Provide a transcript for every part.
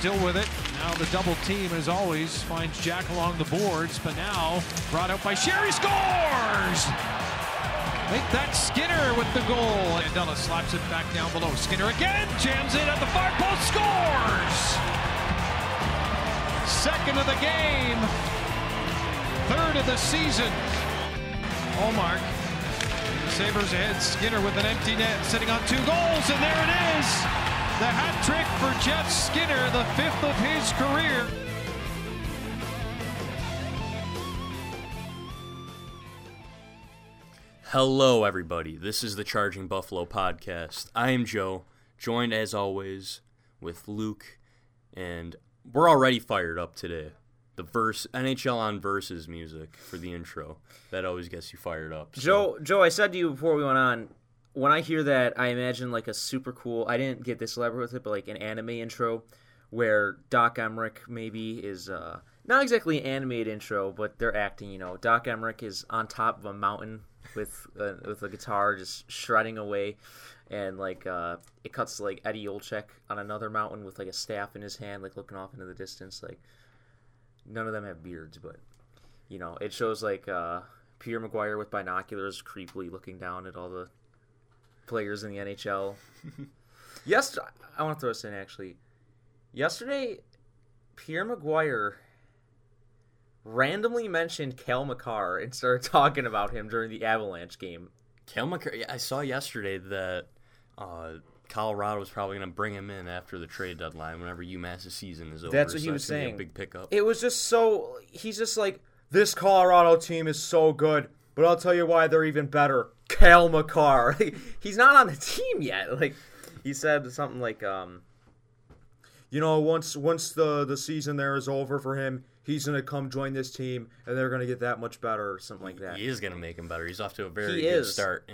still with it. Now the double team, as always, finds Jack along the boards, but now brought out by Sherry. Scores! I think that's Skinner with the goal. Andela slaps it back down below. Skinner again, jams it at the far post, scores! Second of the game, third of the season. Ullmark Sabres ahead. Skinner with an empty net, sitting on two goals, and there it is! The hat trick for Jeff Skinner, the fifth of his career. Hello, everybody. This is the Charging Buffalo podcast. I am Joe, joined as always with Luke, and we're already fired up today. The verse NHL on Versus music for the intro. That always gets you fired up. So. Joe, I said to you before we went on, when I hear that, I imagine like a super cool, I didn't get this elaborate with it, but like an anime intro where Doc Emrick maybe is, not exactly an animated intro, but they're acting, you know. Doc Emrick is on top of a mountain with a guitar just shredding away, and like it cuts to like Eddie Olczyk on another mountain with like a staff in his hand, like looking off into the distance. Like none of them have beards, but you know, it shows like Pierre McGuire with binoculars creepily looking down at all the players in the NHL. Yes, I want to throw this in actually. Yesterday, Pierre McGuire randomly mentioned Cale Makar and started talking about him during the Avalanche game. Cale Makar, I saw yesterday that Colorado was probably going to bring him in after the trade deadline whenever UMass's season is over. That's what he was saying. A big pickup. It was just so, he's just like, this Colorado team is so good, but I'll tell you why they're even better. Cale Makar. He's not on the team yet. Like he said something like, you know, once the season there is over for him, he's gonna come join this team and they're gonna get that much better or something like that. He is gonna make him better. He's off to a very good start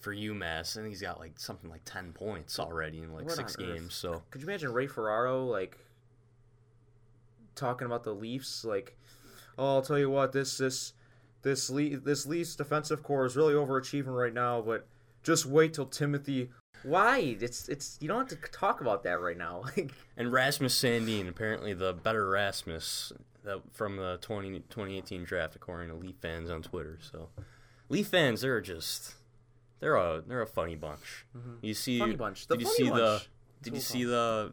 for UMass, and he's got like something like 10 points already in like 6 games. So could you imagine Ray Ferraro like talking about the Leafs? Like, oh, I'll tell you what, this Leafs defensive core is really overachieving right now, but just wait till Timothy. Why? It's you don't have to talk about that right now. And Rasmus Sandin, apparently the better Rasmus from the 2018 draft, according to Leaf fans on Twitter. So Leaf fans, they're a funny bunch. Mm-hmm. You see, funny bunch. Did you see the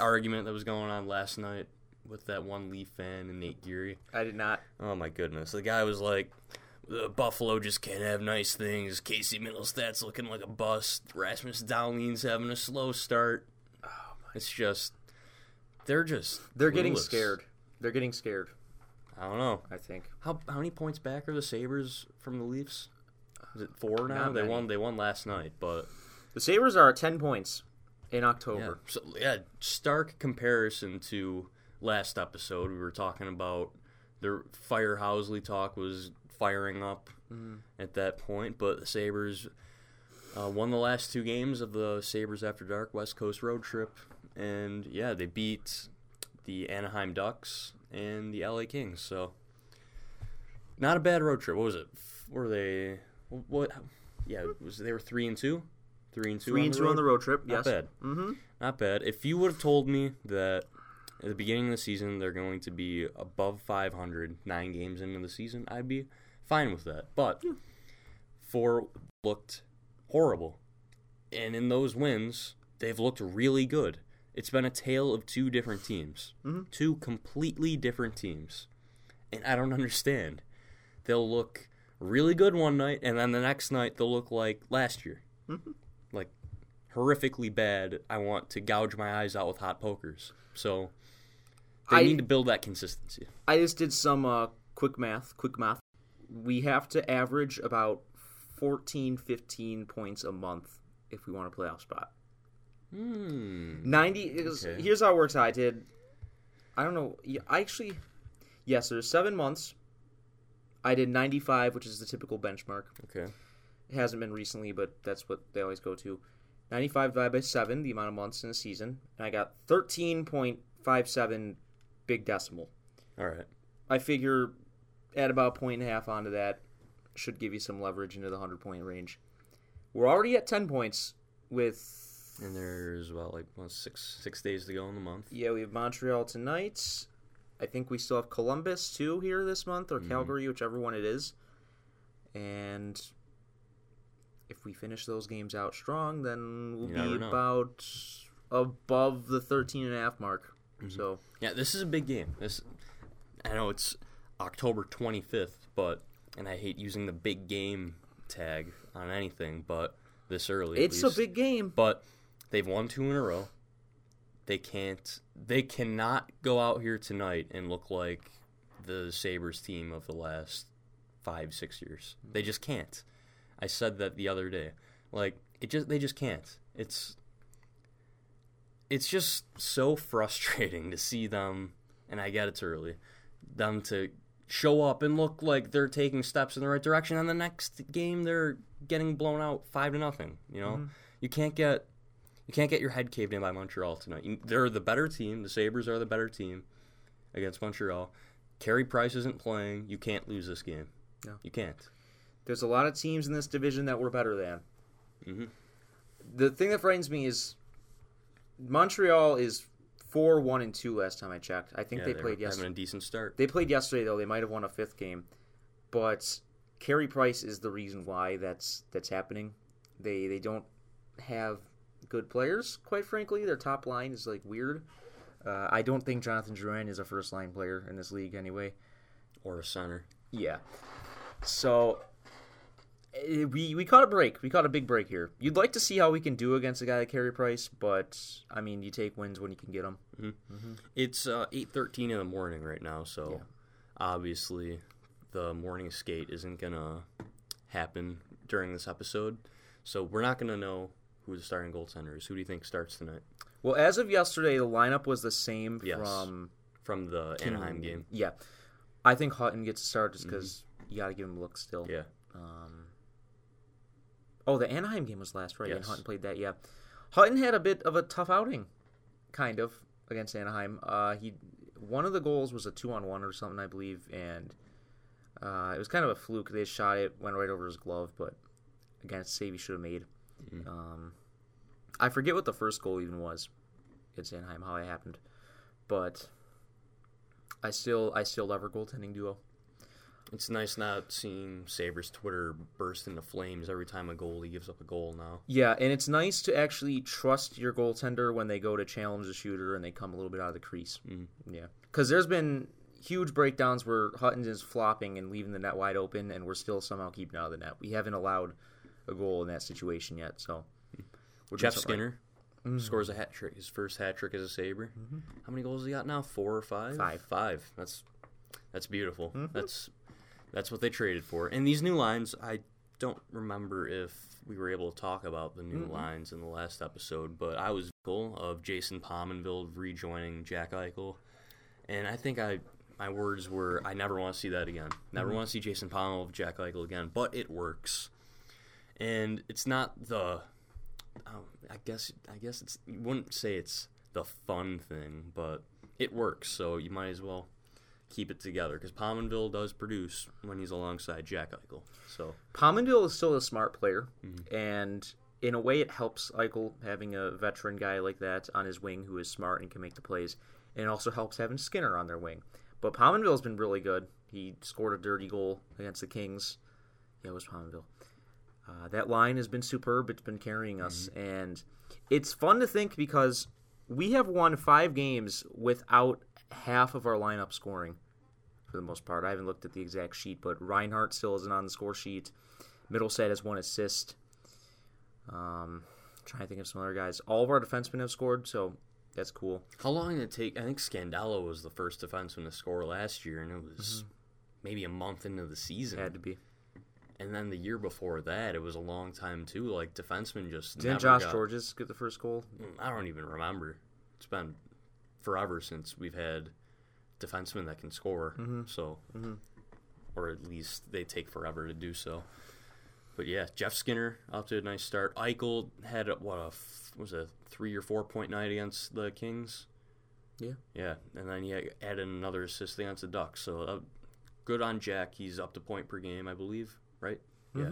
argument that was going on last night with that one Leaf fan and Nate Geary? I did not. Oh, my goodness. The guy was like, Buffalo just can't have nice things. Casey Mittelstadt's looking like a bust. Rasmus Dahlin's having a slow start. Oh, my. It's just, they're just clueless. They're getting scared. I don't know. I think. How many points back are the Sabres from the Leafs? Is it 4 now? Not many. They won last night, but the Sabres are at 10 points in October. Yeah. So, yeah, stark comparison to last episode. We were talking about their Fire Housley talk was firing up at that point, but the Sabres won the last 2 games of the Sabres After Dark West Coast road trip, and yeah, they beat the Anaheim Ducks and the LA Kings, so not a bad road trip. What was it? They were 3-2? 3-2 on the road trip, yes. Not bad. Mm-hmm. Not bad. If you would have told me that at the beginning of the season, they're going to be above 500, 9 games into the season, I'd be fine with that. But 4 looked horrible. And in those wins, they've looked really good. It's been a tale of 2 different teams. Mm-hmm. 2 completely different teams. And I don't understand. They'll look really good one night, and then the next night they'll look like last year. Mm-hmm. Like, horrifically bad. I want to gouge my eyes out with hot pokers. So I need to build that consistency. I just did some quick math. We have to average about 14, 15 points a month if we want a playoff spot. 90. Okay. Here's how it works. I did. I don't know. There's 7 months. I did 95, which is the typical benchmark. Okay. It hasn't been recently, but that's what they always go to. 95 divided by 7, the amount of months in a season, and I got 13.57 big decimal. All right. I figure add about 1.5 onto that, should give you some leverage into the 100-point range. We're already at 10 points with And there's about like six days to go in the month. Yeah, we have Montreal tonight. I think we still have Columbus too here this month, or Calgary, whichever one it is. And if we finish those games out strong, then we'll be about above the 13.5 mark. Mm-hmm. So yeah, this is a big game. This, I know it's October 25th, but and I hate using the big game tag on anything, but this early, it's a big game. But they've won 2 in a row. They cannot go out here tonight and look like the Sabres team of the last 5-6 years. They just can't. I said that the other day. Like they just can't. It's just so frustrating to see them, and I get it's early, them to show up and look like they're taking steps in the right direction, and the next game they're getting blown out 5-0. You know, You can't get your head caved in by Montreal tonight. They're the better team. The Sabres are the better team against Montreal. Carey Price isn't playing. You can't lose this game. No. You can't. There's a lot of teams in this division that we're better than. Mm-hmm. The thing that frightens me is Montreal is 4-1-2 last time I checked. I think they played yesterday. Having a decent start. They played yesterday, though. They might have won a 5th game. But Carey Price is the reason why that's happening. They don't have good players, quite frankly. Their top line is like weird. I don't think Jonathan Drouin is a first line player in this league anyway, or a center. Yeah. So we caught a break. We caught a big break here. You'd like to see how we can do against a guy like Carey Price, but I mean, you take wins when you can get them. Mm-hmm. Mm-hmm. It's 8:13 in the morning right now, so obviously the morning skate isn't gonna happen during this episode. So we're not gonna know who the starting goaltender is. Who do you think starts tonight? Well, as of yesterday, the lineup was the same from the Anaheim game. Yeah. I think Hutton gets to start just because you got to give him a look still. Yeah. The Anaheim game was last, right? Yes. And Hutton played that, yeah. Hutton had a bit of a tough outing, kind of, against Anaheim. One of the goals was a 2-on-1 or something, I believe, and it was kind of a fluke. They shot it, went right over his glove, but again, it's a save he should have made. Mm-hmm. I forget what the first goal even was against Anaheim, how it happened, but I still love our goaltending duo. It's nice not seeing Sabres Twitter burst into flames every time a goalie gives up a goal now. Yeah, and it's nice to actually trust your goaltender when they go to challenge the shooter and they come a little bit out of the crease. Mm-hmm. Yeah, because there's been huge breakdowns where Hutton is flopping and leaving the net wide open, and we're still somehow keeping out of the net. We haven't allowed a goal in that situation yet, so. Jeff Skinner scores a hat trick, his first hat trick as a Sabre. Mm-hmm. How many goals has he got now? 4 or 5? 5. 5. That's beautiful. Mm-hmm. That's what they traded for. And these new lines, I don't remember if we were able to talk about the new lines in the last episode, but I was cool of Jason Pominville rejoining Jack Eichel, and I think my words were, I never want to see that again. Never want to see Jason Pominville with Jack Eichel again, but it works. And it's not the... I guess it's, you wouldn't say it's the fun thing, but it works, so you might as well keep it together, because Pominville does produce when he's alongside Jack Eichel. So Pominville is still a smart player, and in a way it helps Eichel having a veteran guy like that on his wing who is smart and can make the plays, and it also helps having Skinner on their wing. But Pominville's been really good. He scored a dirty goal against the Kings. Yeah, it was Pominville. That line has been superb. It's been carrying us. And it's fun to think because we have won 5 games without half of our lineup scoring for the most part. I haven't looked at the exact sheet, but Reinhardt still isn't on the score sheet. Mittelstadt has 1 assist. Trying to think of some other guys. All of our defensemen have scored, so that's cool. How long did it take? I think Scandella was the first defenseman to score last year, and it was maybe a month into the season. It had to be. And then the year before that, it was a long time, too. Like, defensemen just didn't Josh Georges get the first goal? I don't even remember. It's been forever since we've had defensemen that can score. Or at least they take forever to do so. But, yeah, Jeff Skinner off to a nice start. Eichel had, a 3 or 4 point night against the Kings? Yeah. Yeah, and then he added another assist against the Ducks. So, good on Jack. He's up to point per game, I believe. Right? Yeah.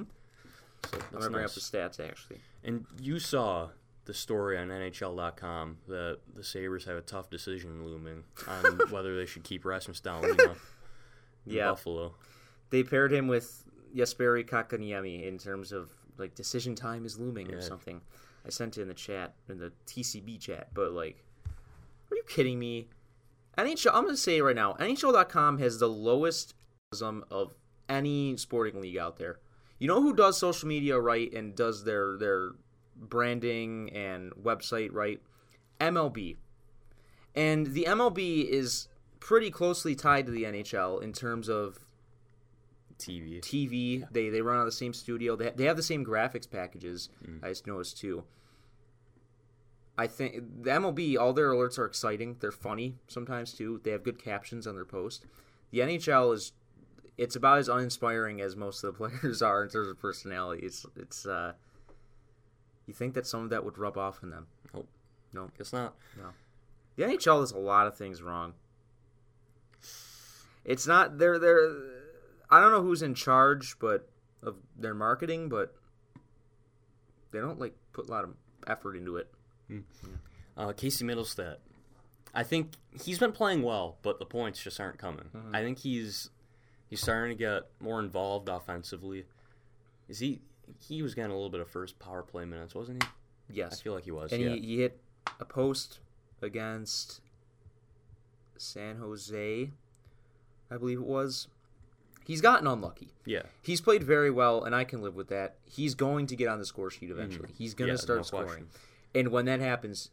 So I'm going to bring up the stats, actually. And you saw the story on NHL.com that the Sabres have a tough decision looming on whether they should keep Rasmus Dahlin in Buffalo. They paired him with Jesperi Kakaniemi in terms of like decision time is looming or something. I sent it in the chat, in the TCB chat, but like, are you kidding me? NHL, I'm going to say it right now, NHL.com has the lowest of any sporting league out there. You know who does social media right and does their branding and website right? MLB. And the MLB is pretty closely tied to the NHL in terms of TV. They run out of the same studio. They have the same graphics packages, I just noticed too. I think the MLB, all their alerts are exciting. They're funny sometimes too. They have good captions on their post. The NHL it's about as uninspiring as most of the players are in terms of personality. It's you think that some of that would rub off on them. Nope. No. Guess not. No. The NHL does a lot of things wrong. It's not they're I don't know who's in charge of their marketing, but they don't like put a lot of effort into it. Casey Mittelstadt, I think he's been playing well, but the points just aren't coming. Mm-hmm. I think he's starting to get more involved offensively. Is he was getting a little bit of first power play minutes, wasn't he? Yes. I feel like he was. And he hit a post against San Jose, I believe it was. He's gotten unlucky. Yeah. He's played very well, and I can live with that. He's going to get on the score sheet eventually. Mm-hmm. He's going to start scoring. Question. And when that happens,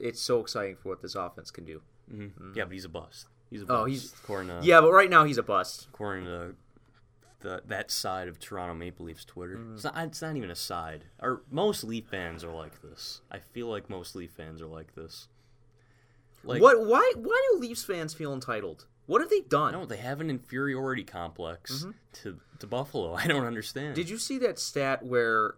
it's so exciting for what this offense can do. Mm-hmm. Mm-hmm. Yeah, but he's a bust. But right now he's a bust. According to that side of Toronto Maple Leafs Twitter, it's not even a side. Or most Leaf fans are like this. I feel like most Leaf fans are like this. Like, what? Why do Leafs fans feel entitled? What have they done? No, they have an inferiority complex to Buffalo. I don't understand. Did you see that stat where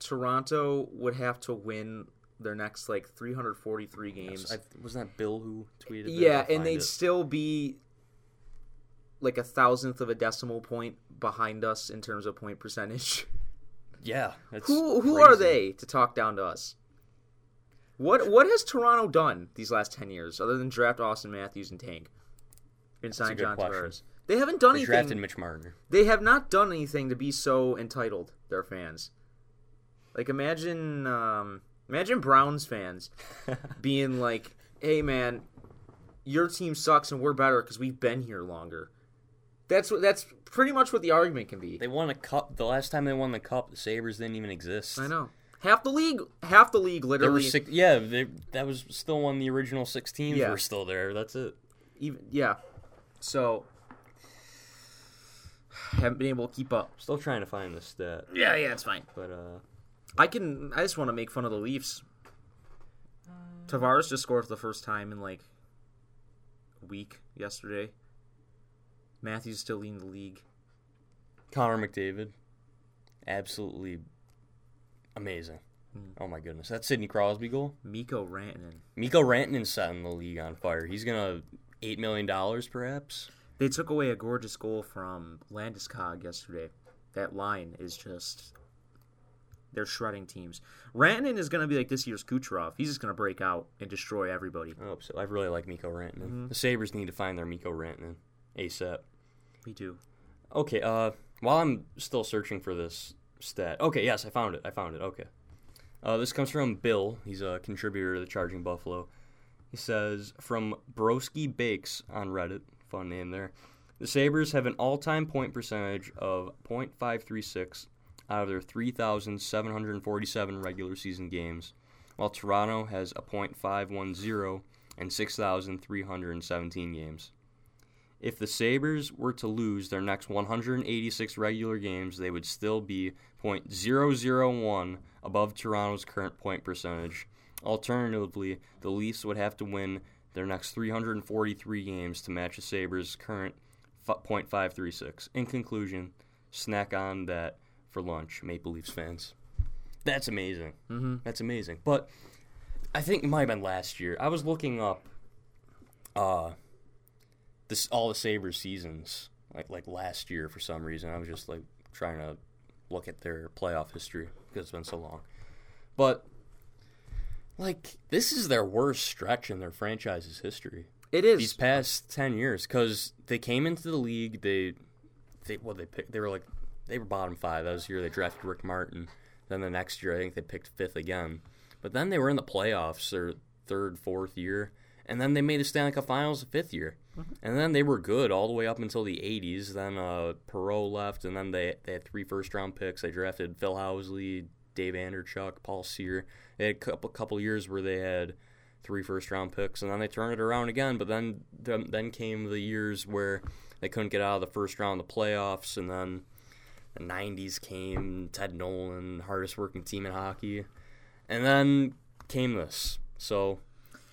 Toronto would have to win their next, 343 games? Yes, wasn't that Bill who tweeted that? Yeah, and they'd still be, a 1,000th of a decimal point behind us in terms of point percentage. Yeah. Who are they to talk down to us? What has Toronto done these last 10 years other than draft Auston Matthews and tank and sign John Tavares? They haven't done anything. They drafted Mitch Marner. They have not done anything to be so entitled, their fans. Like, imagine Browns fans being like, hey, man, your team sucks and we're better because we've been here longer. That's pretty much what the argument can be. They won a cup. The last time they won the cup, the Sabres didn't even exist. I know. Half the league, literally. There were six, that was still when the original six teams were still there. That's it. So, haven't been able to keep up. Still trying to find the stat. Yeah, it's fine. But I just want to make fun of the Leafs. Tavares just scored for the first time in a week yesterday. Matthews still leading the league. Connor McDavid, absolutely. Amazing. Oh, my goodness. That Sidney Crosby goal? Mikko Rantanen setting the league on fire. He's going to $8 million, perhaps. They took away a gorgeous goal from Landeskog yesterday. That line is just... They're shredding teams. Rantanen is going to be like this year's Kucherov. He's just going to break out and destroy everybody. I hope so. I really like Mikko Rantanen. Mm-hmm. The Sabres need to find their Mikko Rantanen ASAP. We do. Okay, while I'm still searching for this... stat. Okay, yes, I found it. Okay. This comes from Bill. He's a contributor to the Charging Buffalo. He says, from Broski Bakes on Reddit, fun name there, the Sabres have an all-time point percentage of .536 out of their 3,747 regular season games, while Toronto has a .510 in 6,317 games. If the Sabres were to lose their next 186 regular games, they would still be .001 above Toronto's current point percentage. Alternatively, the Leafs would have to win their next 343 games to match the Sabres' current .536. In conclusion, snack on that for lunch, Maple Leafs fans. That's amazing. Mm-hmm. That's amazing. But I think it might have been last year. I was looking up... all the Sabres seasons, like last year for some reason. I was just trying to look at their playoff history because it's been so long. But, like, this is their worst stretch in their franchise's history. It is. These past 10 years, because they came into the league, they were bottom five. That was the year they drafted Rick Martin. Then the next year, I think they picked fifth again. But then they were in the playoffs their third, fourth year. And then they made the Stanley Cup Finals the fifth year. Mm-hmm. And then they were good all the way up until the 80s. Then Perreault left, and then they had three first-round picks. They drafted Phil Housley, Dave Anderchuk, Paul Sear. They had a couple years where they had three first-round picks, and then they turned it around again. But then came the years where they couldn't get out of the first round of the playoffs, and then the 90s came, Ted Nolan, hardest-working team in hockey. And then came this. So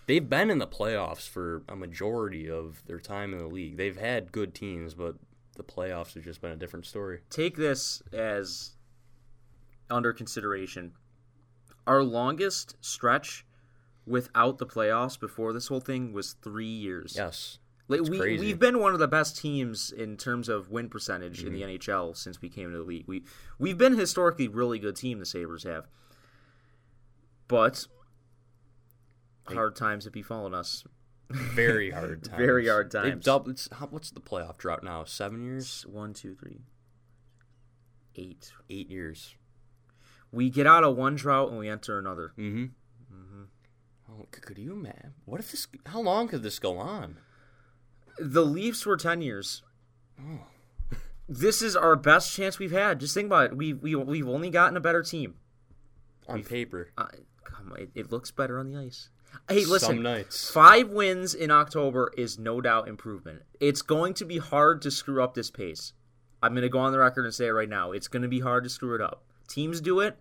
they've been in the playoffs for a majority of their time in the league. They've had good teams, but the playoffs have just been a different story. Take this as under consideration. Our longest stretch without the playoffs before this whole thing was 3 years. Yes. Like, we've been one of the best teams in terms of win percentage in the NHL since we came to the league. We've been historically really good team, the Sabres have. But hard times have befallen us. Very hard times. Very hard times. They've doubled, what's the playoff drought now? 7 years? 1, 2, 3, 8. 8 years. We get out of one drought and we enter another. Mm-hmm. Mm-hmm. Oh, could you, man? What if this? How long could this go on? The Leafs were 10 years. Oh. This is our best chance we've had. Just think about it. We've only gotten a better team. On paper. It looks better on the ice. Hey, listen, some nights. 5 wins in October is no doubt improvement. It's going to be hard to screw up this pace. I'm going to go on the record and say it right now. It's going to be hard to screw it up. Teams do it,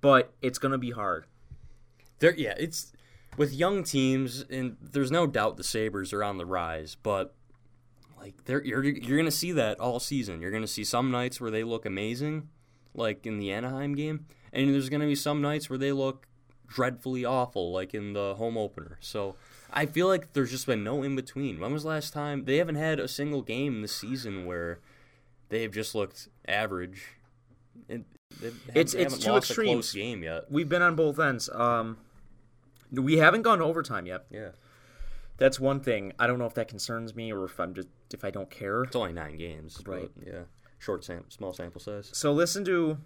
but it's going to be hard. It's with young teams, and there's no doubt the Sabres are on the rise, but like you're going to see that all season. You're going to see some nights where they look amazing, like in the Anaheim game, and there's going to be some nights where they look dreadfully awful, like in the home opener. So I feel like there's just been no in-between. When was the last time? They haven't had a single game this season where they've just looked average. It's two extremes. A close game yet. We've been on both ends. We haven't gone to overtime yet. Yeah. That's one thing. I don't know if that concerns me or if I don't care. It's only 9 games. Right. But yeah. Small sample size. So listen to...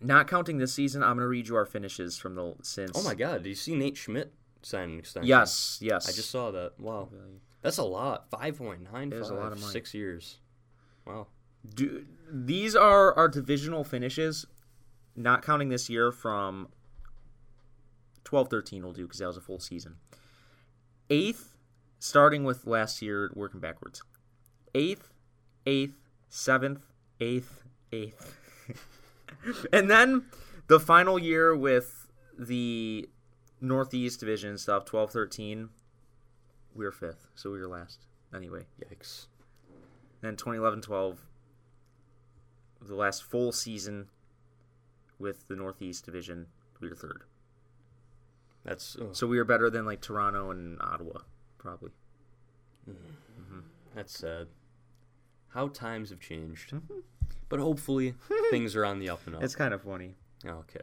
Not counting this season, I'm going to read you our finishes from the since. Oh my God! Did you see Nate Schmidt sign an extension? Yes. I just saw that. Wow, that's a lot. 5.95. That's a lot of money. 6 years. Wow. These are our divisional finishes, not counting this year from 12-13. We'll do because that was a full season. 8th, starting with last year, working backwards. 8th, 7th, 8th. And then the final year with the Northeast Division stuff, 12-13, we were 5th, so we were last. Anyway. Yikes. Then 2011-12, the last full season with the Northeast Division, we were 3rd. So we were better than, like, Toronto and Ottawa, probably. Mm-hmm. That's sad. How times have changed. Mm-hmm. But hopefully things are on the up and up. It's kind of funny. Okay.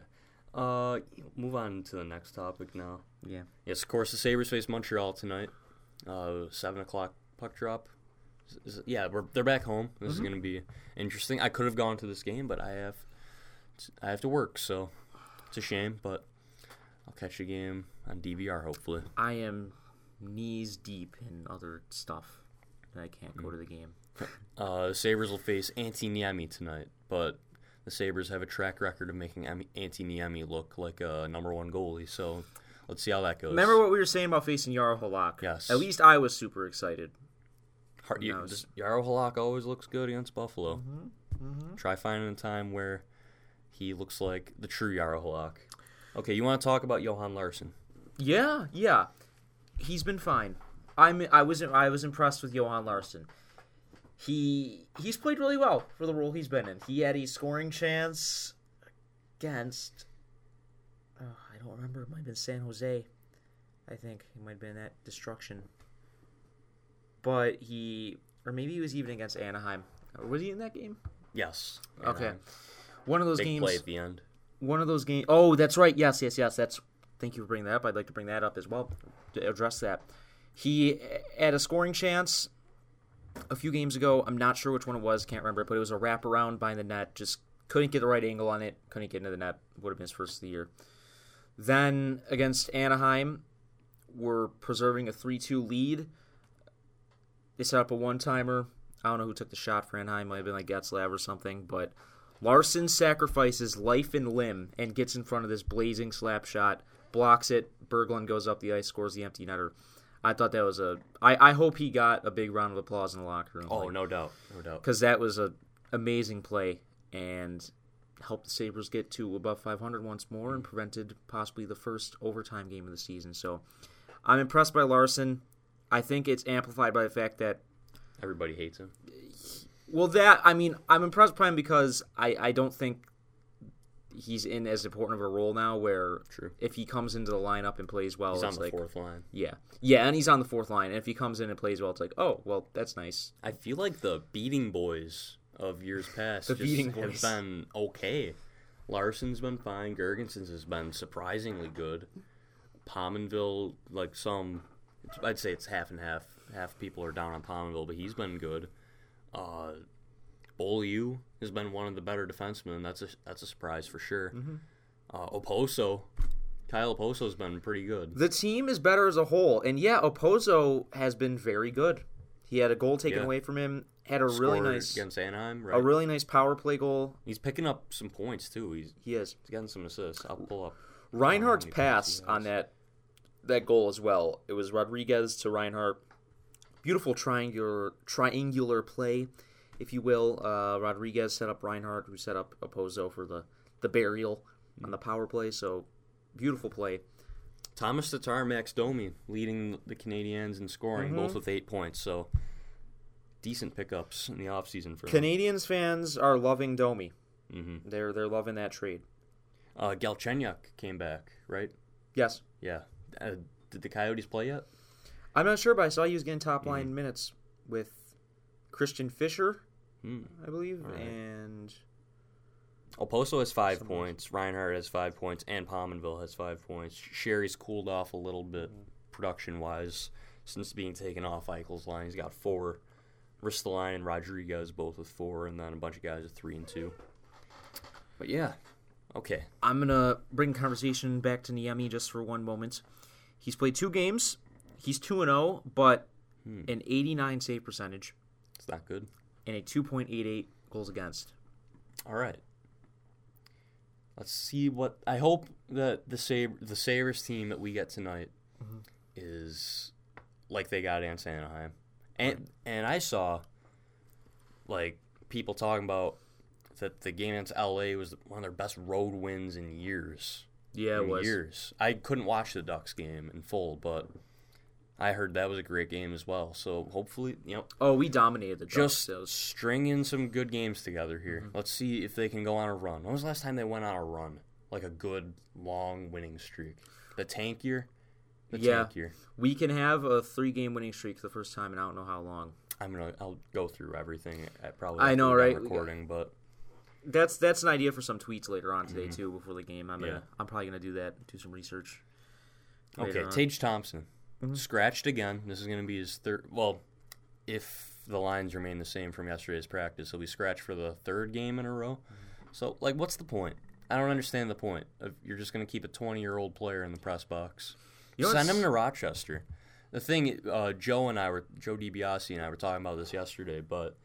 Move on to the next topic now. Yeah. Yes, of course, the Sabres face Montreal tonight. 7 o'clock puck drop. They're back home. This is going to be interesting. I could have gone to this game, but I have to work, so it's a shame. But I'll catch the game on DVR, hopefully. I am knees deep in other stuff, and I can't go to the game. The Sabres will face Antti Niemi tonight, but the Sabres have a track record of making Antti Niemi look like a number one goalie, so let's see how that goes. Remember what we were saying about facing Jaroslav Halak? Yes. At least I was super excited. Jaroslav Halak always looks good against Buffalo. Mm-hmm. Mm-hmm. Try finding a time where he looks like the true Jaroslav Halak. Okay, you want to talk about Johan Larsson? Yeah. He's been fine. I was impressed with Johan Larsson. He's played really well for the role he's been in. He had a scoring chance against, I don't remember, it might have been San Jose. I think it might have been that destruction. But maybe he was even against Anaheim. Was he in that game? Yes. Anaheim. Okay. One of those games. Big play at the end. one of those games. Oh, that's right. Yes. Thank you for bringing that up. I'd like to bring that up as well, to address that. He had a scoring chance a few games ago. I'm not sure which one it was. Can't remember it, but it was a wraparound behind the net. Just couldn't get the right angle on it. Couldn't get into the net. Would have been his first of the year. Then against Anaheim, we're preserving a 3-2 lead. They set up a one-timer. I don't know who took the shot for Anaheim. Might have been like Getzlav or something, but Larsson sacrifices life and limb and gets in front of this blazing slap shot, blocks it. Berglund goes up the ice, scores the empty netter. I thought that was I hope he got a big round of applause in the locker room. Oh, no doubt. Because that was an amazing play and helped the Sabres get to above 500 once more and prevented possibly the first overtime game of the season. So I'm impressed by Larsson. I think it's amplified by the fact that everybody hates him. Well, I'm impressed by him because I don't think he's in as important of a role now where if he comes into the lineup and plays well, he's on the fourth line. Yeah, and he's on the fourth line. And if he comes in and plays well, it's like, oh, well, that's nice. I feel like the beating boys of years past have been okay. Larsson's been fine. Gergensen's has been surprisingly good. Pominville, I'd say it's half and half. Half people are down on Pominville, but he's been good. Beaulieu has been one of the better defensemen. That's a surprise for sure. Mm-hmm. Kyle Okposo's been pretty good. The team is better as a whole, and yeah, Okposo has been very good. He had a goal taken away from him. Had a scored really nice against Anaheim. Right? A really nice power play goal. He's picking up some points too. He's getting some assists. I'll pull up Reinhardt's pass on that goal as well. It was Rodriguez to Reinhardt. Beautiful triangular play, if you will. Rodriguez set up Reinhardt, who set up Okposo for the burial on the power play. So, beautiful play. Thomas Tatar, Max Domi leading the Canadiens in scoring, both with 8 points. So, decent pickups in the offseason for Canadiens fans are loving Domi. Mm-hmm. They're loving that trade. Galchenyuk came back, right? Yes. Yeah. Did the Coyotes play yet? I'm not sure, but I saw he was getting top-line minutes with Christian Fisher, I believe, right. And Okposo has 5 points, Reinhardt has 5 points, and Pominville has 5 points. Sherry's cooled off a little bit production-wise since being taken off Eichel's line. He's got 4. Ristolainen and Rodriguez both with 4, and then a bunch of guys with 3 and 2. But yeah, okay. I'm going to bring conversation back to Niemi just for one moment. He's played 2 games. He's 2-0, but an 89 save percentage. It's not good. And a 2.88 goals against. All right. Let's see what I hope that the Sabres team that we get tonight is like they got against Anaheim. And I saw people talking about that the game against LA was one of their best road wins in years. Yeah, it was. Years. I couldn't watch the Ducks game in full, but I heard that was a great game as well. So hopefully, we dominated the Ducks. Just stringing some good games together here. Mm-hmm. Let's see if they can go on a run. When was the last time they went on a run? Like a good, long winning streak. The tank year? Tank year. We can have a 3-game winning streak for the first time, and I don't know how long. I'll go through everything. Recording, but that's an idea for some tweets later on today too, before the game. I'm probably gonna do that. Do some research. Okay, Tage Thompson. Scratched again. This is going to be his third. Well, if the lines remain the same from yesterday's practice, he'll be scratched for the 3rd game in a row. So, what's the point? I don't understand the point. You're just going to keep a 20-year-old player in the press box. Send him to Rochester. The thing, Joe DiBiase and I were talking about this yesterday, but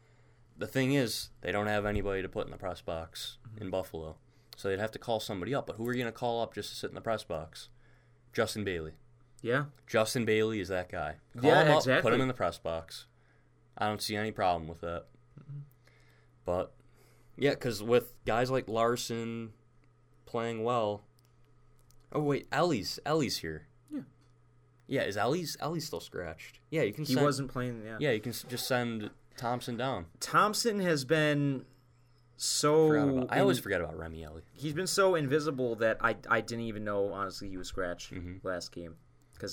the thing is, they don't have anybody to put in the press box in Buffalo. So they'd have to call somebody up. But who are you going to call up just to sit in the press box? Justin Bailey. Yeah. Justin Bailey is that guy. Call him up, exactly. Put him in the press box. I don't see any problem with that. But, yeah, because with guys like Larsson playing well. Oh, wait, Ellie's here. Yeah. Yeah, is Ellie's still scratched? Yeah, you can send. He wasn't playing, yeah. Yeah, you can just send Thompson down. Thompson has been so. I always forget about Rémi Elie. He's been so invisible that I didn't even know, honestly, he was scratched last game.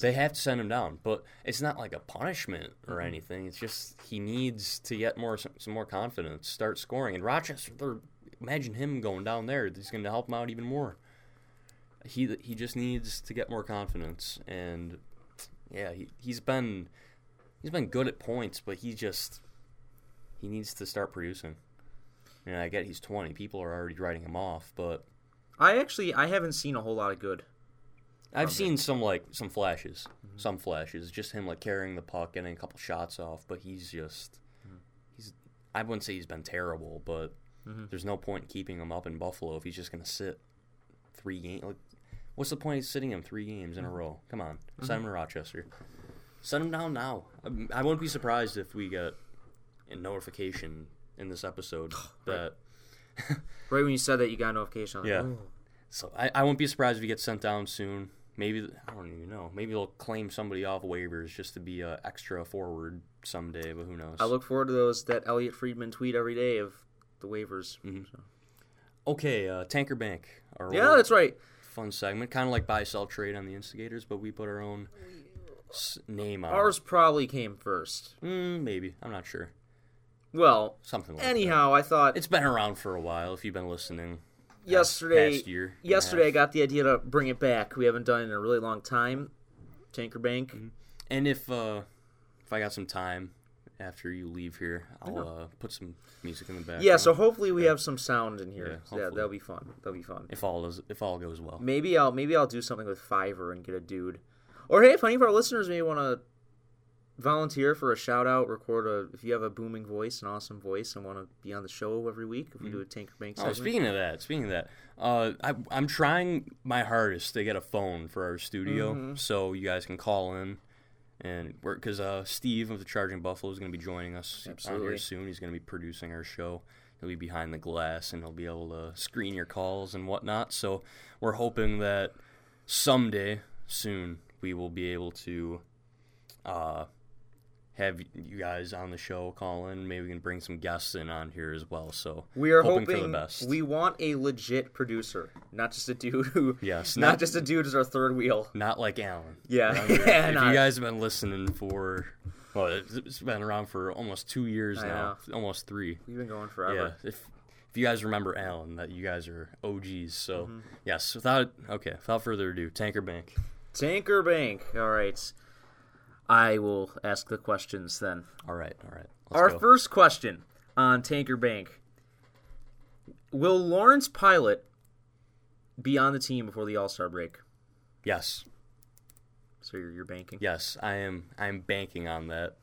They have to send him down, but it's not like a punishment or anything. It's just he needs to get some more confidence, start scoring. And Rochester, imagine him going down there. He's going to help him out even more. He just needs to get more confidence, and yeah, he's been good at points, but he needs to start producing. And I get he's 20. People are already writing him off, but I haven't seen a whole lot of good. I've seen some flashes. Mm-hmm. Some flashes. Just him carrying the puck, getting a couple shots off, but he's just I wouldn't say he's been terrible, but there's no point in keeping him up in Buffalo if he's just gonna sit 3 games. What's the point of sitting him 3 games in a row? Come on. Send him to Rochester. Send him down now. I wouldn't be surprised if we get a notification in this episode that right when you said that you got a notification. So I won't be surprised if he gets sent down soon. Maybe, I don't even know, maybe they'll claim somebody off waivers just to be an extra forward someday, but who knows. I look forward to those that Elliot Friedman tweet every day of the waivers. So. Okay, Tanker Bank. Yeah, that's right. Fun segment, kind of like buy, sell, trade on the Instigators, but we put our own name on it. Ours probably came first. Maybe, I'm not sure. Well, something like anyhow, that. I thought... It's been around for a while, if you've been listening. Yesterday I got the idea to bring it back. We haven't done it in a really long time. Tanker Bank. And if I got some time after you leave here, I'll put some music in the background. Yeah, so hopefully we have some sound in here. Yeah, that'll be fun. If all goes well. Maybe I'll do something with Fiverr and get a dude. Or hey, if any of our listeners may want to volunteer for a shout-out, if you have a booming voice, an awesome voice, and want to be on the show every week, if we do a Tanker Bank segment. Oh, speaking of that, I'm trying my hardest to get a phone for our studio, so you guys can call in, because Steve of the Charging Buffalo is going to be joining us on here soon. He's going to be producing our show. He'll be behind the glass, and he'll be able to screen your calls and whatnot, so we're hoping that someday, soon, we will be able to... have you guys on the show call in. Maybe we can bring some guests in on here as well. So we are hoping for the best. We want a legit producer, not just a dude who. Yes, not just a dude as our third wheel. Not like Alan. Yeah, you guys have been listening for, it's been around for almost 2 years now, almost 3. We've been going forever. Yeah, if you guys remember Alan, that you guys are OGs. So yes, without further ado, Tanker Bank. Tanker Bank. All right. I will ask the questions then. All right. Let's go. First question on Tanker Bank. Will Lawrence Pilut be on the team before the All-Star break? Yes. So you're banking? Yes, I'm banking on that.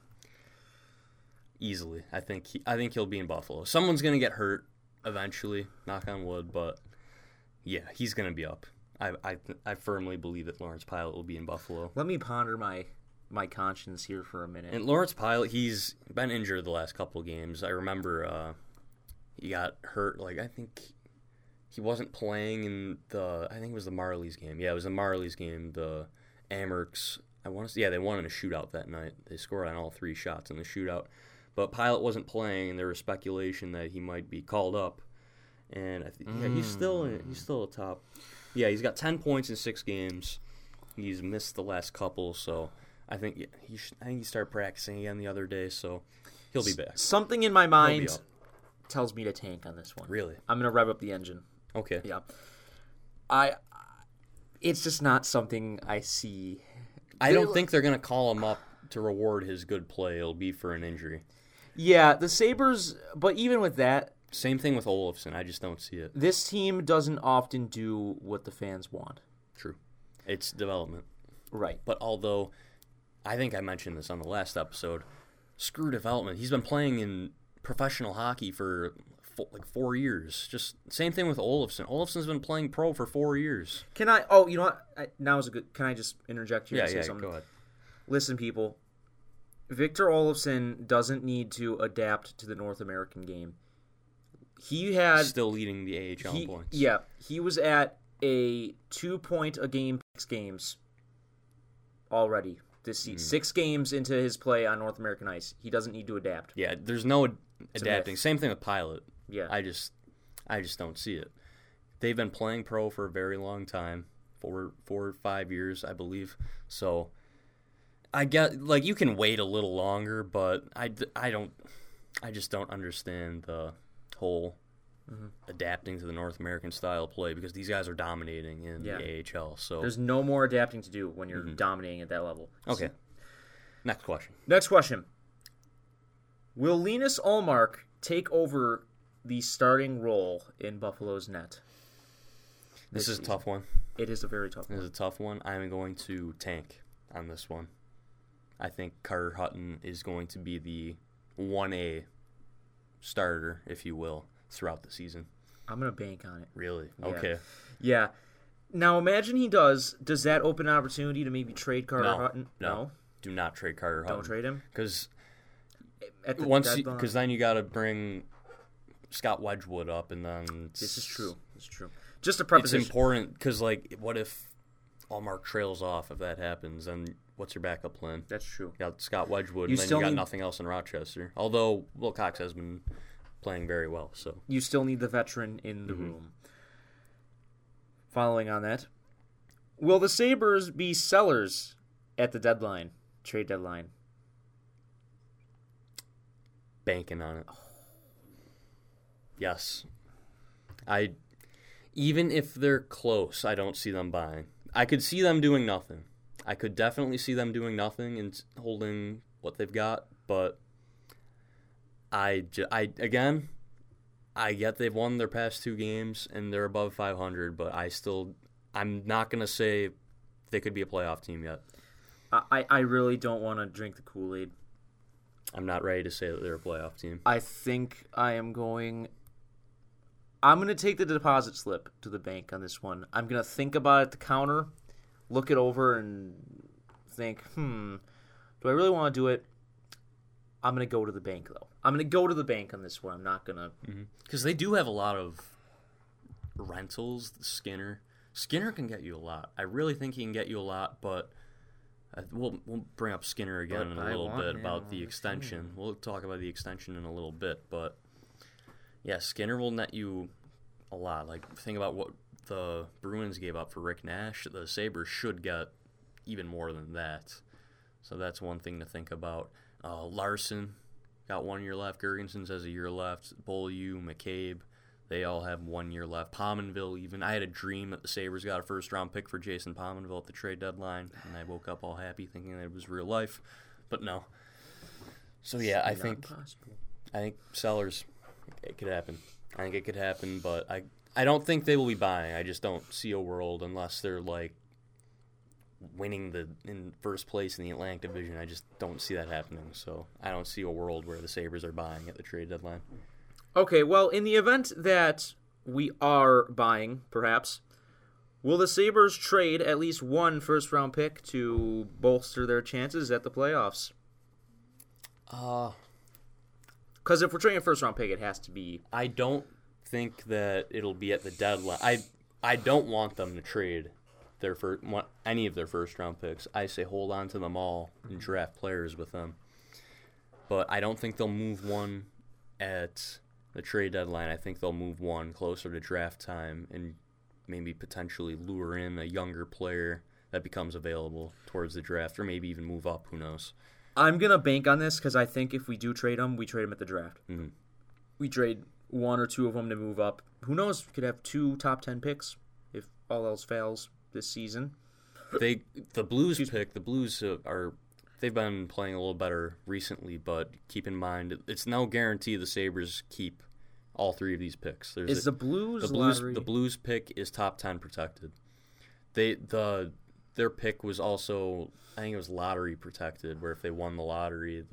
Easily. I think he'll be in Buffalo. Someone's going to get hurt eventually, knock on wood, but yeah, he's going to be up. I firmly believe that Lawrence Pilut will be in Buffalo. Let me ponder my conscience here for a minute. And Lawrence Pilut, he's been injured the last couple of games. I remember he got hurt. I think he wasn't playing in the Marlies game. Yeah, it was the Marlies game. The Amherst, they won in a shootout that night. They scored on all 3 shots in the shootout. But Pilut wasn't playing, and there was speculation that he might be called up. And he's still a top. Yeah, he's got 10 points in 6 games. He's missed the last couple, so... I think he started practicing again the other day, so he'll be back. Something in my mind tells me to tank on this one. Really? I'm going to rev up the engine. Okay. Yeah. It's just not something I see. I don't think they're going to call him up to reward his good play. It'll be for an injury. Yeah, the Sabres, but even with that. Same thing with Olofsson. I just don't see it. This team doesn't often do what the fans want. True. It's development. Right. But although... I think I mentioned this on the last episode. Screw development. He's been playing in professional hockey for 4 years. Just same thing with Olofsson. Olofsson's been playing pro for 4 years. Can I? Oh, you know what? Can I just interject here and say something? Yeah, go ahead. Listen, people. Victor Olofsson doesn't need to adapt to the North American game. He had still leading the AHL in points. Yeah, he was at a 2 point a game 6 games already. This season. 6 games into his play on North American ice, he doesn't need to adapt. Yeah, there's no adapting. Same thing with Pilut. Yeah, I just don't see it. They've been playing pro for a very long time, 4 or 5 years, I believe. So I get you can wait a little longer, but I just don't understand the whole adapting to the North American style of play, because these guys are dominating in the AHL. So there's no more adapting to do when you're dominating at that level. Okay. So, next question. Next question. Will Linus Ullmark take over the starting role in Buffalo's net? This is a tough one. It is a very tough one. It is a tough one. I'm going to tank on this one. I think Carter Hutton is going to be the 1A starter, if you will, throughout the season. I'm going to bank on it. Really? Yeah. Okay. Yeah. Now, imagine he does. Does that open an opportunity to maybe trade Carter Hutton? No. Do not trade Carter Hutton. Don't trade him? Because then you got to bring Scott Wedgewood up, and then... This is true. It's true. Just a preposition. It's important, because, like, what if Ullmark trails off if that happens, and... What's your backup plan? That's true. You got Scott Wedgewood, and then you got nothing else in Rochester. Although Wilcox has been playing very well, so you still need the veteran in the room. Following on that, will the Sabres be sellers at the deadline, trade deadline? Banking on it. Yes, even if they're close, I don't see them buying. I could see them doing nothing. I could definitely see them doing nothing and holding what they've got, but I get they've won their past two games and they're above 500, but I'm not going to say they could be a playoff team yet. I really don't want to drink the Kool-Aid. I'm not ready to say that they're a playoff team. I think I'm going to take the deposit slip to the bank on this one. I'm going to think about it at the counter. Look it over and think, do I really want to do it? I'm going to go to the bank, though. I'm going to go to the bank on this one. I'm not going to... Because they do have a lot of rentals. Skinner can get you a lot. I really think he can get you a lot, but we'll bring up Skinner again in a little bit about the extension. We'll talk about the extension in a little bit, but yeah, Skinner will net you a lot. Like, think about what the Bruins gave up for Rick Nash. The Sabres should get even more than that. So that's one thing to think about. Larsson got 1 year left. Gergensen's has a year left. Beaulieu, McCabe, they all have 1 year left. Pominville even. I had a dream that the Sabres got a first-round pick for Jason Pominville at the trade deadline, and I woke up all happy thinking that it was real life. But no. So, yeah, I think sellers, it could happen. I think it could happen, but I don't think they will be buying. I just don't see a world unless they're, like, winning in first place in the Atlantic Division. I just don't see that happening. So I don't see a world where the Sabres are buying at the trade deadline. Okay, well, in the event that we are buying, perhaps, will the Sabres trade at least one first-round pick to bolster their chances at the playoffs? Because if we're trading a first-round pick, it has to be... I don't think that it'll be at the deadline. I don't want them to trade any of their first-round picks. I say hold on to them all and draft players with them. But I don't think they'll move one at the trade deadline. I think they'll move one closer to draft time and maybe potentially lure in a younger player that becomes available towards the draft, or maybe even move up. Who knows? I'm going to bank on this because I think if we do trade them, we trade them at the draft. Mm-hmm. We trade one or two of them to move up. Who knows? We could have two top 10 picks if all else fails this season. The Blues are, they've been playing a little better recently, but keep in mind, it's no guarantee the Sabres keep all three of these picks. The Blues pick is top 10 protected. Their pick was also, I think it was lottery protected, where if they won the lottery,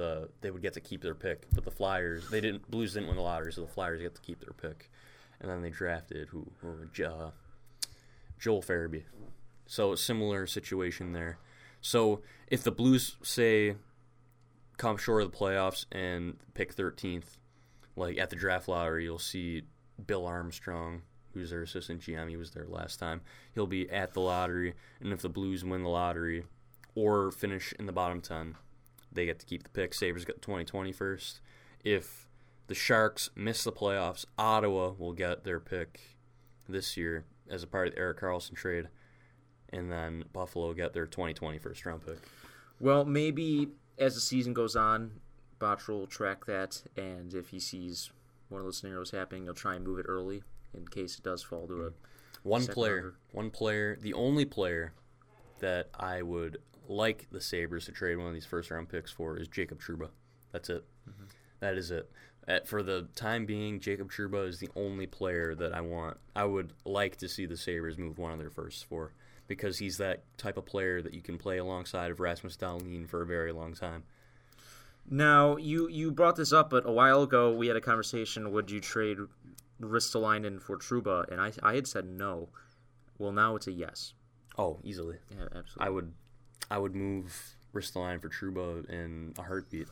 they would get to keep their pick. But the Flyers, Blues didn't win the lottery, so the Flyers get to keep their pick. And then they drafted Joel Farabee. So a similar situation there. So if the Blues, say, come short of the playoffs and pick 13th, like at the draft lottery, you'll see Bill Armstrong, who's their assistant GM. He was there last time. He'll be at the lottery, and if the Blues win the lottery or finish in the bottom 10, they get to keep the pick. Sabres get 2020 first. If the Sharks miss the playoffs, Ottawa will get their pick this year as a part of the Erik Karlsson trade, and then Buffalo get their 2020 first-round pick. Well, maybe as the season goes on, Botterill will track that, and if he sees one of those scenarios happening, they'll try and move it early in case it does fall to a one player, the only player that I would like the Sabres to trade one of these first-round picks for is Jacob Trouba. That's it. Mm-hmm. That is it. For the time being, Jacob Trouba is the only player that I want. I would like to see the Sabres move one of their firsts for, because he's that type of player that you can play alongside of Rasmus Dahlin for a very long time. Now, you brought this up, but a while ago we had a conversation, would you trade Ristolainen for Trouba? And I had said no. Well, now it's a yes. Oh, easily. Yeah, absolutely. I would move Ristolainen for Trouba in a heartbeat.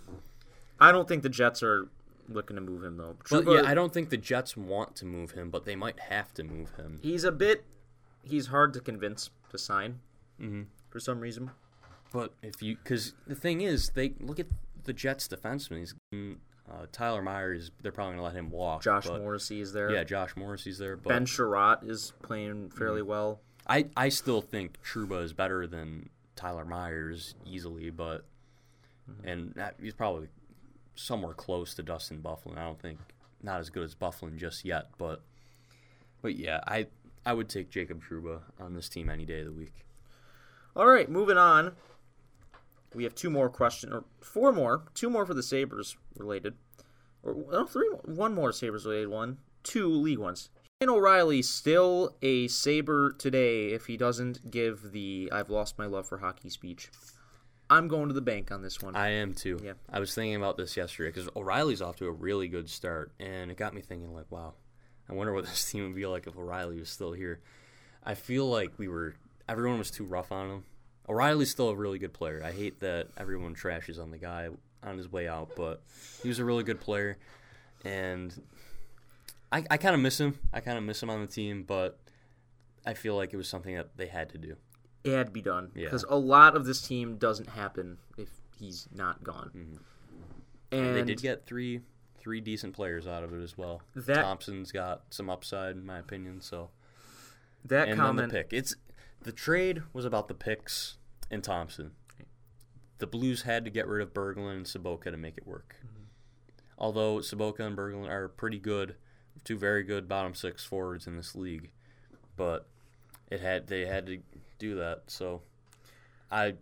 I don't think the Jets are looking to move him, though. Trouba, well, yeah, I don't think the Jets want to move him, but they might have to move him. He's hard to convince to sign for some reason. But because the thing is, they look at the Jets defenseman. He's Tyler Myers, they're probably going to let him walk. Josh Morrissey is there. Yeah, Josh Morrissey's there. But Ben Sherratt is playing fairly well. I still think Trouba is better than Tyler Myers easily, but and he's probably somewhere close to Dustin Byfuglien. I don't think not as good as Byfuglien just yet, but yeah, I would take Jacob Trouba on this team any day of the week. All right, moving on. We have four more for the Sabres related, one more Sabres related one, two league ones. Ryan O'Reilly still a Sabre today if he doesn't give the "I've lost my love for hockey" speech. I'm going to the bank on this one. I am too. Yeah. I was thinking about this yesterday because O'Reilly's off to a really good start, and it got me thinking like, wow, I wonder what this team would be like if O'Reilly was still here. I feel like everyone was too rough on him. O'Reilly's still a really good player. I hate that everyone trashes on the guy on his way out, but he was a really good player, and I kind of miss him. I kind of miss him on the team, but I feel like it was something that they had to do. It had to be done, because a lot of this team doesn't happen if he's not gone. Mm-hmm. And they did get three decent players out of it as well. Thompson's got some upside, in my opinion. So and then the pick. The trade was about the picks and Thompson. The Blues had to get rid of Berglund and Sobotka to make it work. Mm-hmm. Although Sobotka and Berglund are pretty good, two very good bottom six forwards in this league, but they had to do that. So I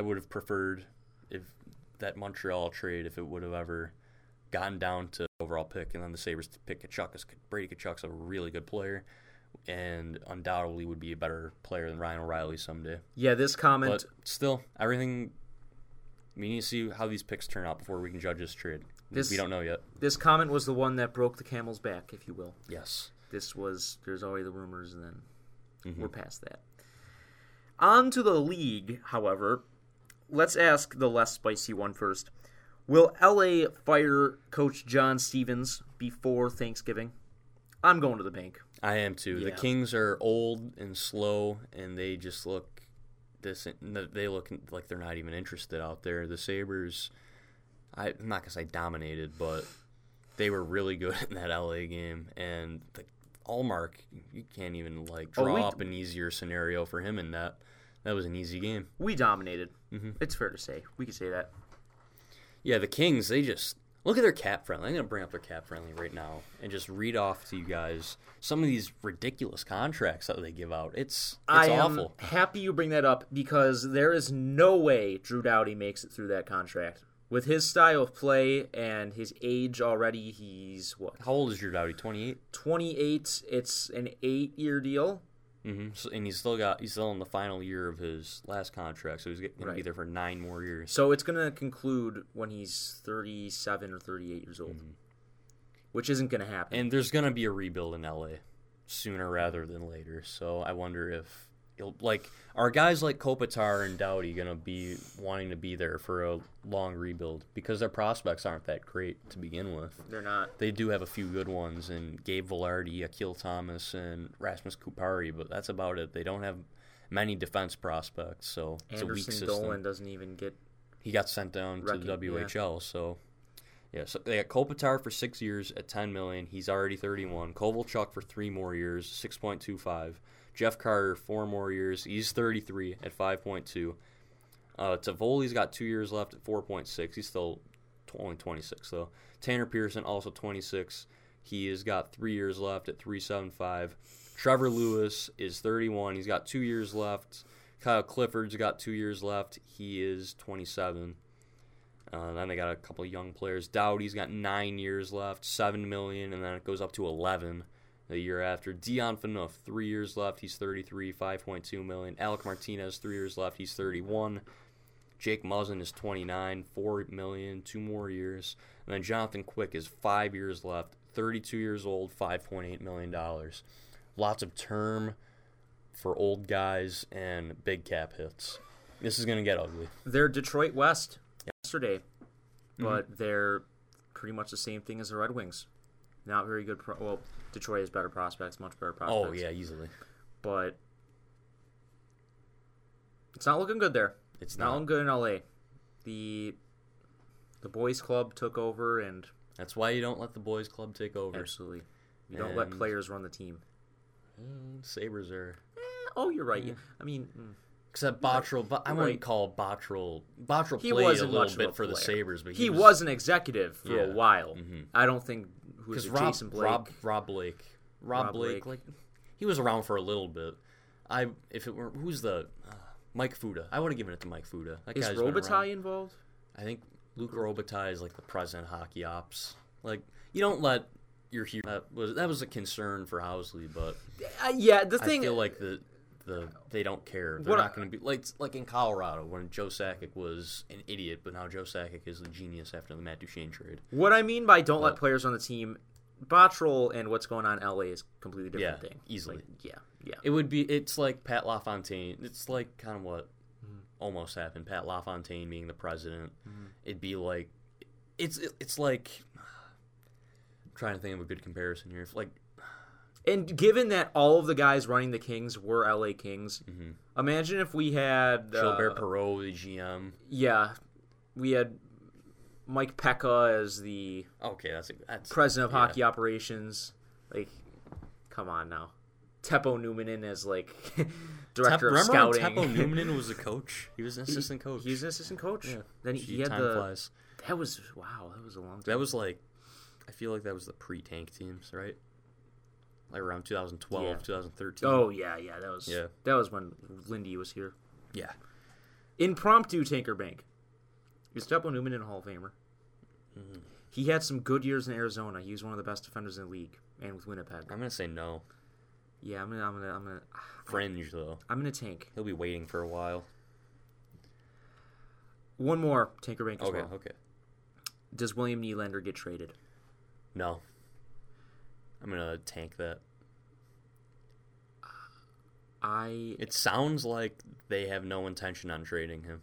would have preferred if that Montreal trade, if it would have ever gotten down to overall pick, and then the Sabres pick Tkachuk, because Brady Tkachuk's a really good player and undoubtedly would be a better player than Ryan O'Reilly someday. Yeah, this comment. But still, everything, we need to see how these picks turn out before we can judge this trade. We don't know yet. This comment was the one that broke the camel's back, if you will. Yes. There's already the rumors, and then we're past that. On to the league, however. Let's ask the less spicy one first. Will LA fire coach John Stevens before Thanksgiving? I'm going to the bank. I am too. Yeah. The Kings are old and slow, and they just look like they're not even interested out there. The Sabres, I'm not going to say dominated, but they were really good in that LA game. And Ullmark, you can't even draw up an easier scenario for him in that. That was an easy game. We dominated. Mm-hmm. It's fair to say. We could say that. Yeah, the Kings, they just look at their cap friendly. I'm going to bring up their cap friendly right now and just read off to you guys some of these ridiculous contracts that they give out. It's awful. I am happy you bring that up because there is no way Drew Doughty makes it through that contract. With his style of play and his age already, he's what? How old is Drew Doughty? 28? 28. It's an 8-year deal. Mm-hmm. So, and he's still in the final year of his last contract, so he's going to be there for 9 more years. So it's going to conclude when he's 37 or 38 years old, which isn't going to happen. And there's going to be a rebuild in L.A. sooner rather than later, so I wonder if are guys like Kopitar and Doughty going to be wanting to be there for a long rebuild? Because their prospects aren't that great to begin with. They're not. They do have a few good ones, and Gabe Vilardi, Akil Thomas, and Rasmus Kupari, but that's about it. They don't have many defense prospects, so it's a weak system. Anderson Dolan doesn't even get... He got sent down to the WHL, so... Yeah, so they got Kopitar for 6 years at $10 million. He's already 31. Kovalchuk for 3 more years, 6.25. Jeff Carter, 4 more years. He's 33 at 5.2. Tivoli's got 2 years left at 4.6. He's still only 26, though. Tanner Pearson, also 26. He has got 3 years left at 3.75. Trevor Lewis is 31. He's got 2 years left. Kyle Clifford's got 2 years left. He is 27. Then they got a couple of young players. Doughty's got 9 years left, $7 million, and then it goes up to 11 the year after. Dion Phaneuf, 3 years left. He's 33, $5.2 million. Alec Martinez, 3 years left. He's 31. Jake Muzzin is 29, $4 million, 2 more years. And then Jonathan Quick is 5 years left, 32 years old, $5.8 million. Lots of term for old guys and big cap hits. This is going to get ugly. They're Detroit West yesterday, but they're pretty much the same thing as the Red Wings. Not very good. Well, Detroit has better prospects, much better prospects. Oh, yeah, easily. But it's not looking good there. It's not looking good in L.A. The boys' club took over, and that's why you don't let the boys' club take over. Absolutely. You don't let players run the team. Sabres are... oh, you're right. Yeah. I mean... Except Bottrell, but I wouldn't call Bottrell played a little bit for the Sabres, but he was an executive for a while. Mm-hmm. I don't think because Jason Blake, Rob Blake, like he was around for a little bit. Mike Fuda? I would have given it to Mike Fuda. Is Robitaille involved? I think Luke Robitaille is like the president of hockey ops. Like you don't let your hero. That was a concern for Housley, but I feel like they don't care. They're not going to be like in Colorado when Joe Sakic was an idiot, but now Joe Sakic is the genius after the Matt Duchene trade. What I mean by don't let players on the team, Bottrell and what's going on in LA is a completely different thing. Easily. Like, yeah. It's like Pat LaFontaine. It's like kind of what almost happened. Pat LaFontaine being the president. Mm-hmm. It'd be like it's like I'm trying to think of a good comparison here. If like. And given that all of the guys running the Kings were LA Kings, imagine if we had Gilbert Perreault, the GM. Yeah, we had Mike Pekka as the president of hockey operations. Like, come on now, Teppo Nuumanen as like director of scouting. Remember when Teppo Nuumanen was a coach? He was an assistant coach. He was an assistant coach. Yeah. Then he had the. Flies. That was That was a long time. That was like, I feel like that was the pre-tank teams, right? Like around 2012, 2013. Oh, yeah. That was when Lindy was here. Yeah. Impromptu Tankerbank. Is Teppo Nuumanen a Hall of Famer? Mm-hmm. He had some good years in Arizona. He was one of the best defenders in the league and with Winnipeg. I'm going to say no. Yeah, I'm going to fringe, though. I'm going to tank. He'll be waiting for a while. One more Tankerbank as well. Okay. Does William Nylander get traded? No. I'm gonna tank that. It sounds like they have no intention on trading him.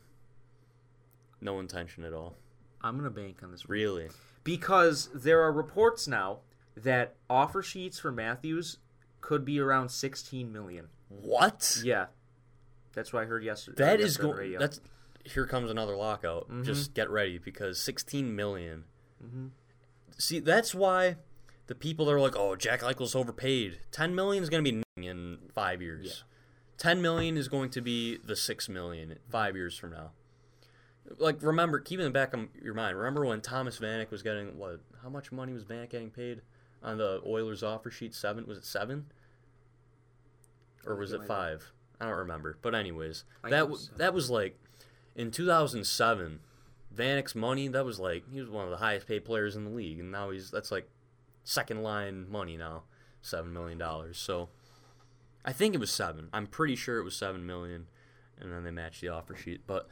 No intention at all. I'm gonna bank on this. Really? Because there are reports now that offer sheets for Matthews could be around $16 million. What? Yeah, that's what I heard yesterday. That is going. That's here comes another lockout. Mm-hmm. Just get ready because $16 million. Mm-hmm. See, that's why. The people that are like, oh, Jack Eichel's overpaid. $10 million is going to be nothing in 5 years. Yeah. $10 million is going to be the $6 million 5 years from now. Like, remember, keep in the back of your mind, remember when Thomas Vanek was getting, how much money was Vanek getting paid on the Oilers offer sheet? Was it seven? Or was it five? I don't remember. But anyways, that was like, in 2007, Vanek's money, that was like, he was one of the highest paid players in the league. And now that's like, second line money now, $7 million. So, I think it was $7 million. I'm pretty sure it was $7 million, and then they matched the offer sheet. But,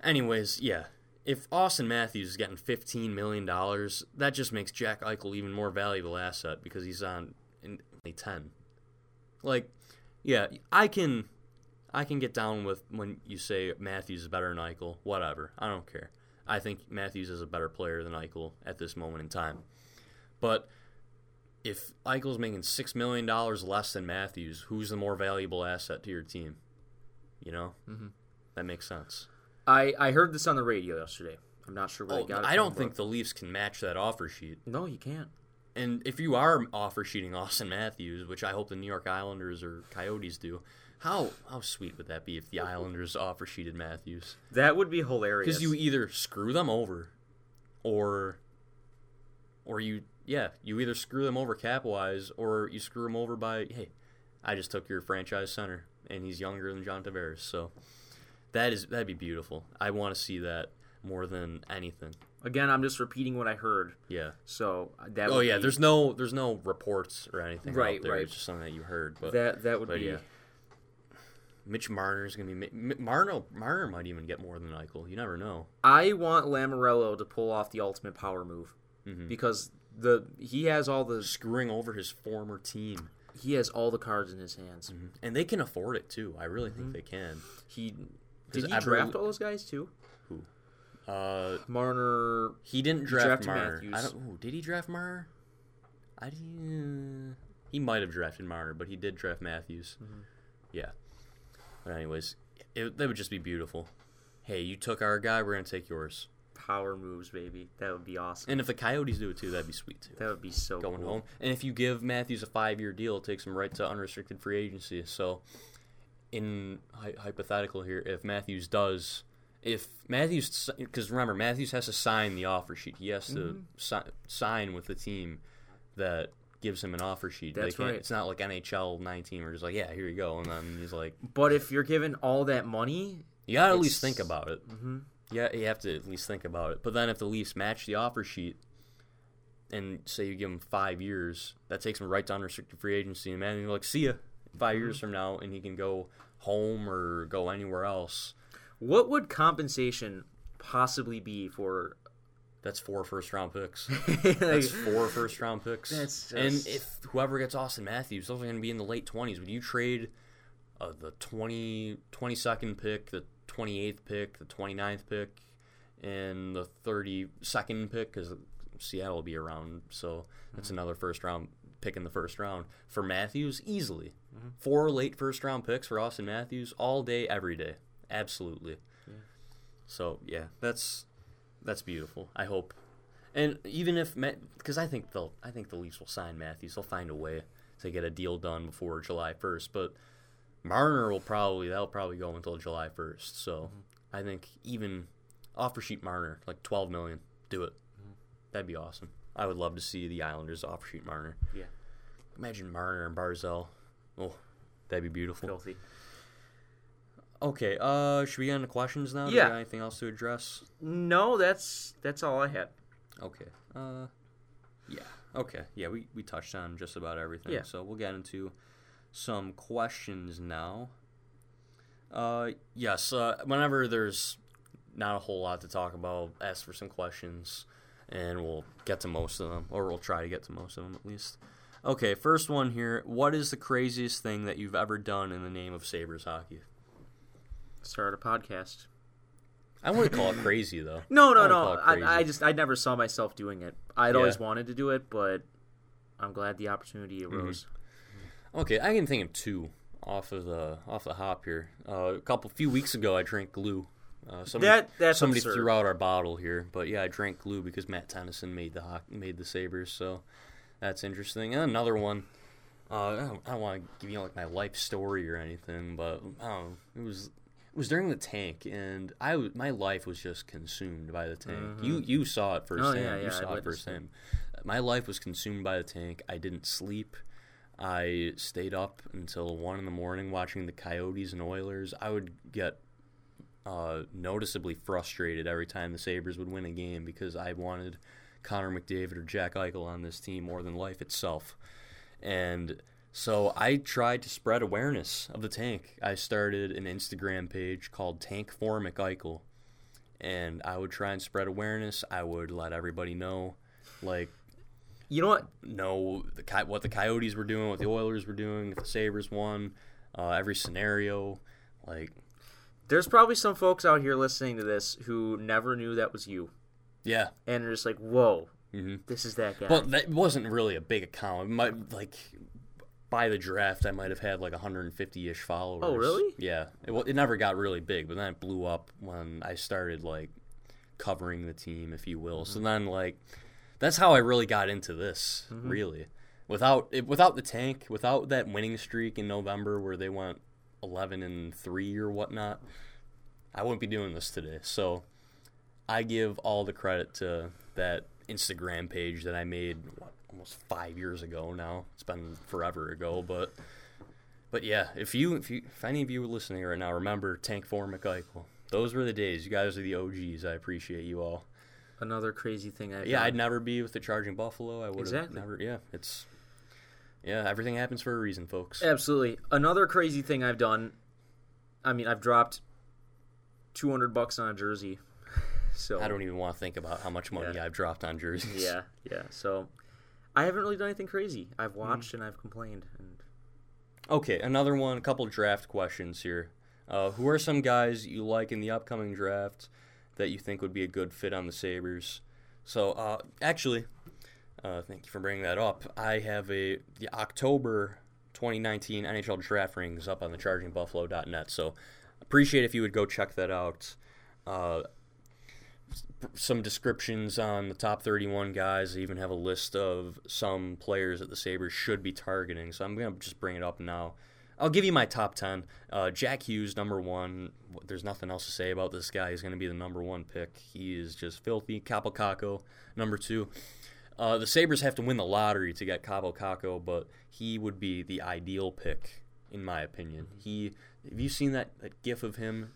anyways, yeah, if Auston Matthews is getting $15 million, that just makes Jack Eichel even more valuable asset because he's on only 10. Like, yeah, I can get down with when you say Matthews is better than Eichel. Whatever, I don't care. I think Matthews is a better player than Eichel at this moment in time. But if Eichel's making $6 million less than Matthews, who's the more valuable asset to your team? You know? Mm-hmm. That makes sense. I heard this on the radio yesterday. I'm not sure where I got it. I don't think the Leafs can match that offer sheet. No, you can't. And if you are offer sheeting Auston Matthews, which I hope the New York Islanders or Coyotes do, how sweet would that be if the Islanders offer sheeted Matthews? That would be hilarious. Because you either screw them over or you yeah, you either screw them over cap-wise or you screw them over by, hey, I just took your franchise center, and he's younger than John Tavares. So that'd be beautiful. I want to see that more than anything. Again, I'm just repeating what I heard. Yeah. So that. Oh yeah, there's no reports or anything out there. Right. It's just something that you heard. But that would be. Yeah. Mitch Marner's gonna be Marner might even get more than Eichel. You never know. I want Lamorello to pull off the ultimate power move because he has all the screwing over his former team. He has all the cards in his hands, and they can afford it too. I really think they can. Did he draft all those guys too? Who? Marner. He didn't draft Marner. Did he draft Marner? He might have drafted Marner, but he did draft Matthews. Mm-hmm. Yeah. But anyways, that would just be beautiful. Hey, you took our guy. We're gonna take yours. Power moves, baby. That would be awesome. And if the Coyotes do it too, that'd be sweet too. That would be so cool. Going home. And if you give Matthews a 5-year deal, it takes him right to unrestricted free agency. So, in hypothetical here, if Matthews, because remember, Matthews has to sign the offer sheet. He has to sign with the team that gives him an offer sheet. That's right. It's not like NHL 19 where it's like, yeah, here you go. And then he's like. But if you're given all that money. You got to at least think about it. Mm-hmm. Yeah, you have to at least think about it. But then if the Leafs match the offer sheet and say you give them 5 years, that takes them right to unrestricted free agency. And man, you're like, see ya 5 years from now, and he can go home or go anywhere else. What would compensation possibly be for? That's 4 first-round picks. That's 4 first-round picks. That's just... And if whoever gets Auston Matthews, those are going to be in the late 20s. Would you trade the 22nd pick, the 28th pick, the 29th pick, and the 32nd pick, because Seattle will be around, so that's another first-round pick in the first round. For Matthews, easily. 4 late first-round picks for Auston Matthews all day, every day. Absolutely. Yeah. So, yeah, that's beautiful, I hope. And even if – because I think the Leafs will sign Matthews. They'll find a way to get a deal done before July 1st, but – Marner that'll probably go until July 1st. So I think even offer sheet Marner, like $12 million, do it. That'd be awesome. I would love to see the Islanders offer sheet Marner. Yeah. Imagine Marner and Barzal. Oh, that'd be beautiful. Filthy. Okay, should we get into questions now? Yeah. Do you have anything else to address? No, that's all I had. Okay. Yeah. Okay. Yeah, we touched on just about everything. Yeah. So we'll get into some questions now. Whenever there's not a whole lot to talk about, ask for some questions, and we'll get to most of them, or we'll try to get to most of them at least. Okay, first one here. What is the craziest thing that you've ever done in the name of Sabres hockey? Start a podcast. I wouldn't call it crazy, though. No. I never saw myself doing it. I'd always wanted to do it, but I'm glad the opportunity arose. Okay, I can think of 2 off the hop here. A few weeks ago, I drank glue. Somebody threw out our bottle here, but yeah, I drank glue because Matt Tennyson made the Sabres, so that's interesting. And another one, I don't want to give you like my life story or anything, but I don't know, it was during the tank, and my life was just consumed by the tank. You saw it firsthand. My life was consumed by the tank. I didn't sleep. I stayed up until 1 in the morning watching the Coyotes and Oilers. I would get noticeably frustrated every time the Sabres would win a game because I wanted Connor McDavid or Jack Eichel on this team more than life itself. And so I tried to spread awareness of the tank. I started an Instagram page called Tank for McEichel, and I would try and spread awareness. I would let everybody know, like, you know what? What the Coyotes were doing, what the Oilers were doing, if the Sabres won, every scenario. Like, there's probably some folks out here listening to this who never knew that was you. Yeah, and they're just like, "Whoa, this is that guy." But that wasn't really a big account. By the draft, I might have had like 150-ish followers. Oh, really? Yeah. It never got really big, but then it blew up when I started like covering the team, if you will. So then like. That's how I really got into this, really. Without the tank, without that winning streak in November where they went 11-3 or whatnot, I wouldn't be doing this today. So I give all the credit to that Instagram page that I made almost 5 years ago now. It's been forever ago, but yeah, if any of you are listening right now, remember Tank for McEichel. Those were the days. You guys are the OGs. I appreciate you all. Another crazy thing I'd never be with the Charging Buffalo. I would exactly. Never. Yeah, it's everything happens for a reason, folks. Absolutely. Another crazy thing I've done. I mean, I've dropped $200 on a jersey. So I don't even want to think about how much money I've dropped on jerseys. Yeah. So I haven't really done anything crazy. I've watched and I've complained. And... Okay, another one. A couple draft questions here. Who are some guys you like in the upcoming draft that you think would be a good fit on the Sabres? So thank you for bringing that up. I have the October 2019 NHL draft rankings up on the chargingbuffalo.net. So appreciate if you would go check that out. Some descriptions on the top 31 guys. I even have a list of some players that the Sabres should be targeting. So I'm going to just bring it up now. I'll give you my top 10. Jack Hughes, number one. There's nothing else to say about this guy. He's going to be the number one pick. He is just filthy. Kapokako, number two. The Sabres have to win the lottery to get Kapokako, but he would be the ideal pick, in my opinion. Have you seen that gif of him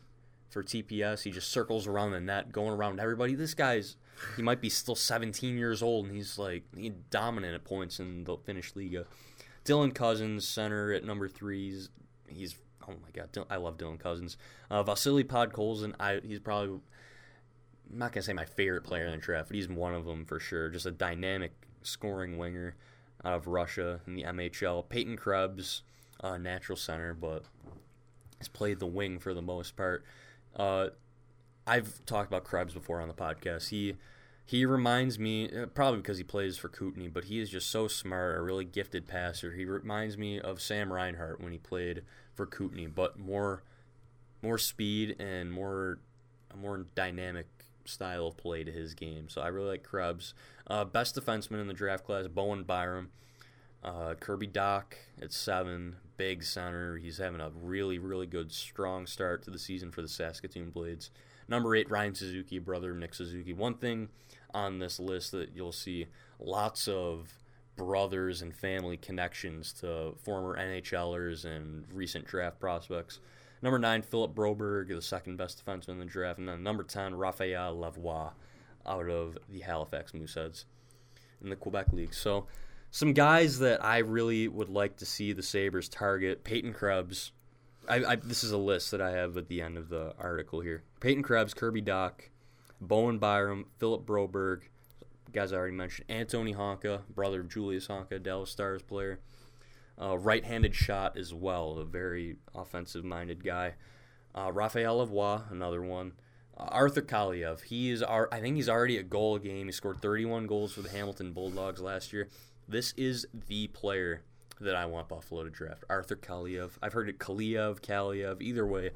for TPS? He just circles around the net, going around everybody. This guy's, he might be still 17 years old, and he's like dominant at points in the Finnish Liga. Dylan Cousins, center at number three. He's oh my god, I love Dylan Cousins. Vasily Podkolzin, he's probably, I'm not gonna say my favorite player in the draft, but he's one of them for sure. Just a dynamic scoring winger out of Russia in the MHL. Peyton Krebs, natural center, but has played the wing for the most part. I've talked about Krebs before on the podcast. He reminds me, probably because he plays for Kootenay, but he is just so smart, a really gifted passer. He reminds me of Sam Reinhart when he played for Kootenay, but more speed and a more dynamic style of play to his game. So I really like Krebs. Best defenseman in the draft class, Bowen Byram. Kirby Doc at 7, big center. He's having a really, really good, strong start to the season for the Saskatoon Blades. Number 8, Ryan Suzuki, brother of Nick Suzuki. One thing on this list that you'll see lots of brothers and family connections to former NHLers and recent draft prospects. Number 9, Philip Broberg, the second best defenseman in the draft. And then number 10, Raphael Lavoie out of the Halifax Mooseheads in the Quebec League. So some guys that I really would like to see the Sabres target, Peyton Krebs. This is a list that I have at the end of the article here. Peyton Krebs, Kirby Doc, Bowen Byram, Philip Broberg, guys I already mentioned, Antoni Honka, brother of Julius Honka, Dallas Stars player. Right-handed shot as well, a very offensive-minded guy. Raphael Lavoie, another one. Arthur Kaliev, I think he's already a goal a game. He scored 31 goals for the Hamilton Bulldogs last year. This is the player that I want Buffalo to draft, Arthur Kaliev. I've heard it Kaliev, either way.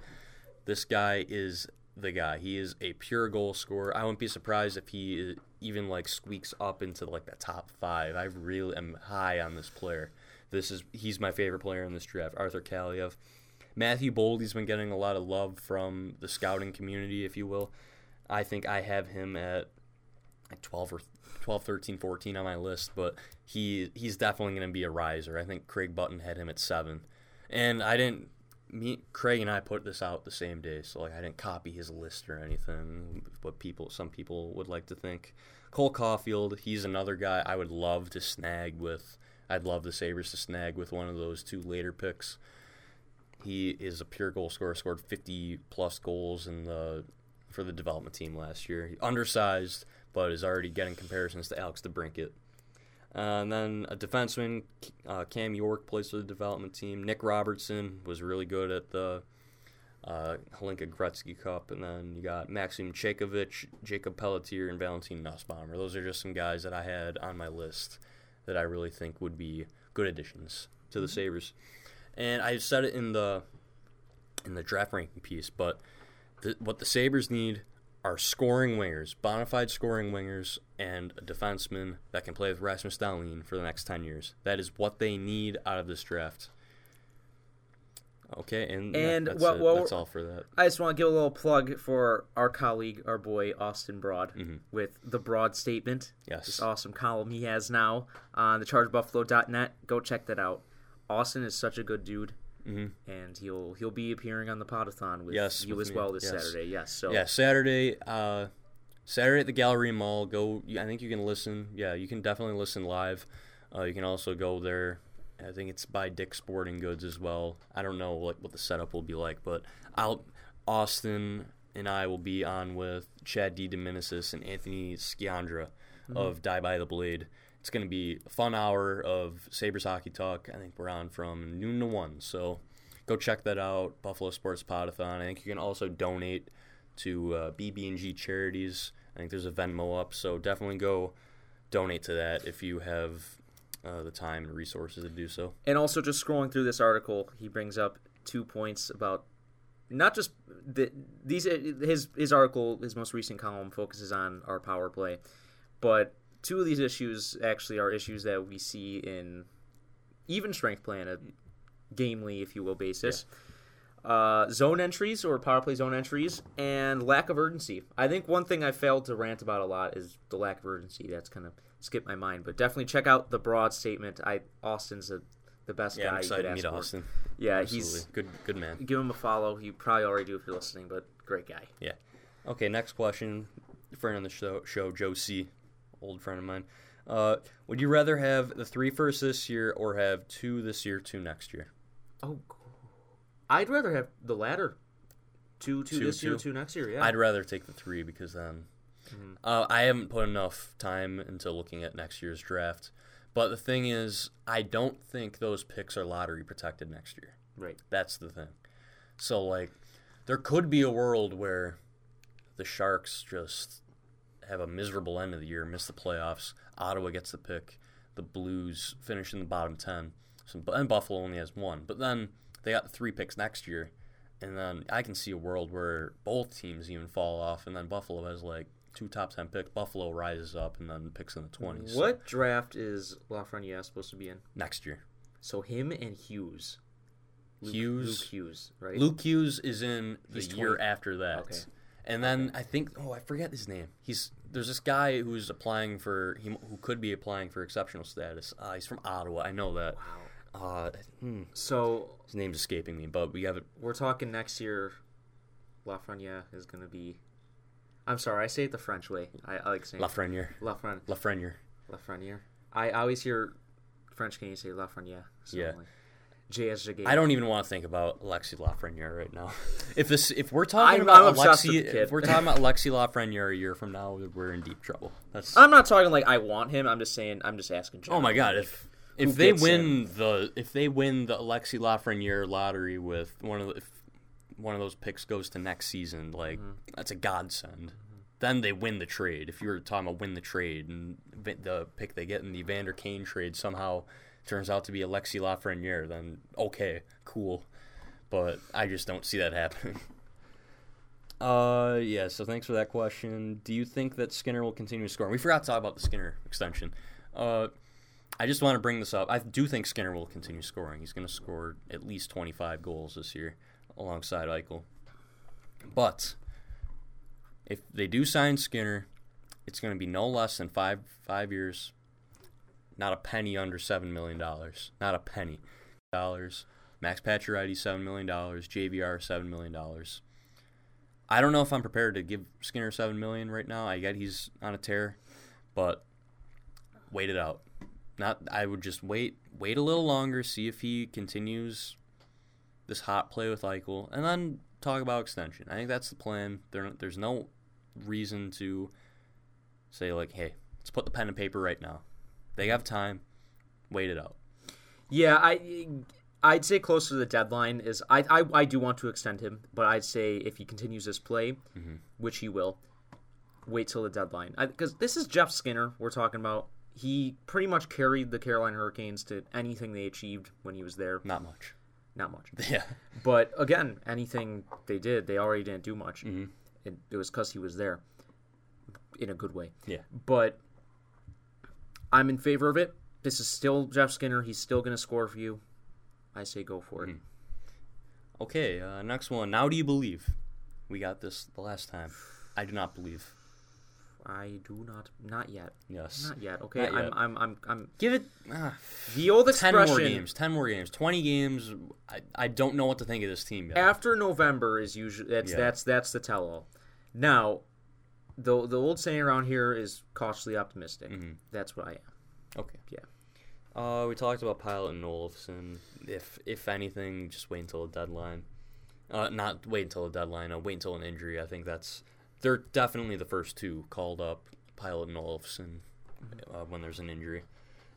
This guy is the guy. He is a pure goal scorer. I wouldn't be surprised if he even squeaks up into the top 5. I really am high on this player. He's my favorite player in this draft, Arthur Kaliev. Matthew Boldy's been getting a lot of love from the scouting community, if you will. I think I have him at 12, 13, 14 on my list, but he's definitely going to be a riser. I think Craig Button had him at 7. And Craig and I put this out the same day, so I didn't copy his list or anything, but some people would like to think. Cole Caulfield, he's another guy I would love to snag with. I'd love the Sabres to snag with one of those two later picks. He is a pure goal scorer, scored 50-plus goals for the development team last year. Undersized, but is already getting comparisons to Alex DeBrincat. And then a defenseman, Cam York, plays for the development team. Nick Robertson was really good at the Hlinka Gretzky Cup. And then you got Maxim Chekovich, Jacob Pelletier, and Valentin Nussbaumer. Those are just some guys that I had on my list that I really think would be good additions to the Sabres. And I said it in the draft ranking piece, but what the Sabres need are scoring wingers, bonafide scoring wingers, and a defenseman that can play with Rasmus Dahlin for the next 10 years. That is what they need out of this draft. Okay, and that's all for that. I just want to give a little plug for our colleague, our boy, Austin Broad, with the Broad Statement. Yes. This awesome column he has now on thechargebuffalo.net. Go check that out. Austin is such a good dude, and he'll be appearing on the Podathon with you with as me. Well this Saturday. Saturday at the Gallery Mall. Go. I think you can listen. Yeah, you can definitely listen live. You can also go there. I think it's by Dick's Sporting Goods as well. I don't know what the setup will be like, but Austin and I will be on with Chad DeDominicis and Anthony Sciandra of Die by the Blade. It's going to be a fun hour of Sabres hockey talk. I think we're on from noon to 1, so go check that out, Buffalo Sports Podathon. I think you can also donate to BB&G Charities. I think there's a Venmo up, so definitely go donate to that if you have the time and resources to do so. And also, just scrolling through this article, he brings up 2 points about not just his article, his most recent column focuses on our power play, but two of these issues actually are issues that we see in even strength play on a gamely, if you will, basis. Yeah. Zone entries or power play zone entries and lack of urgency. I think one thing I failed to rant about a lot is the lack of urgency. That's kind of skip my mind, but definitely check out the Broad Statement. Austin's the best guy. I'm excited to meet Austin. Yeah, absolutely. He's good man. Give him a follow. You probably already do if you're listening, but great guy. Yeah. Okay, next question. Friend on the show Joe C., old friend of mine. Would you rather have the 3 firsts this year or have 2 this year, 2 next year? Oh, I'd rather have the latter. Two this year, 2 next year. Yeah. I'd rather take the 3 because then. I haven't put enough time into looking at next year's draft. But the thing is, I don't think those picks are lottery protected next year. Right. That's the thing. So, there could be a world where the Sharks just have a miserable end of the year, miss the playoffs. Ottawa gets the pick. The Blues finish in the bottom 10. And Buffalo only has 1. But then they got 3 picks next year. And then I can see a world where both teams even fall off. And then Buffalo has, 2 top 10 picks. Buffalo rises up and then picks in the 20s. What draft is Lafreniere supposed to be in? Next year. So him and Hughes. Luke Hughes, right? Luke Hughes is in year after that. Okay. And then I think, I forget his name. There's this guy who's applying for, who could be applying for exceptional status. He's from Ottawa. I know that. Wow. So his name's escaping me, but we're talking next year. Lafreniere is going to be. I'm sorry, I say it the French way. I like saying Lafreniere. Lafreniere. Lafreniere. I always hear French Canadians say Lafreniere. So yeah. JSJ. I don't even want to think about Alexis Lafreniere right now. If we're talking about Alexis Lafreniere a year from now, we're in deep trouble. I'm not talking I want him. I'm just saying. I'm just asking. John, oh my God! If they win the Alexis Lafreniere lottery with one of those picks goes to next season, that's a godsend. Then they win the trade. If you were talking about win the trade and the pick they get in the Evander Kane trade somehow turns out to be Alexis Lafreniere, then okay, cool. But I just don't see that happening. Yeah, so thanks for that question. Do you think that Skinner will continue to score? We forgot to talk about the Skinner extension. I just want to bring this up. I do think Skinner will continue scoring. He's going to score at least 25 goals this year, alongside Eichel. But if they do sign Skinner, it's going to be no less than five years, not a penny under $7 million. Not a penny. Max Pacioretty, $7 million. JVR, $7 million. I don't know if I'm prepared to give Skinner $7 million right now. I get he's on a tear, but wait it out. I would just wait a little longer, see if he continues this hot play with Eichel, and then talk about extension. I think that's the plan. There's no reason to say, hey, let's put the pen and paper right now. They have time. Wait it out. Yeah, I'd say close to the deadline is I do want to extend him, but I'd say if he continues this play, which he will, wait till the deadline. Because this is Jeff Skinner we're talking about. He pretty much carried the Carolina Hurricanes to anything they achieved when he was there. Not much. Yeah. But, again, anything they did, they already didn't do much. Mm-hmm. It was because he was there in a good way. Yeah. But I'm in favor of it. This is still Jeff Skinner. He's still going to score for you. I say go for it. Okay, next one. Now do you believe? We got this the last time. I do not believe. I do not. Not yet. Yes. Not yet. Okay. Not yet. I'm. Give it. The old expression. 10 more games. 10 more games. 20 games. I don't know what to think of this team yet. After November is usually that's the tell all. Now, the old saying around here is cautiously optimistic. Mm-hmm. That's what I am. Okay. Yeah. We talked about Pilut and Olofsson. If anything, just wait until the deadline. Not wait until the deadline. Wait until an injury. I think that's. They're definitely the first two called up, Pilut and Olofsson, when there's an injury.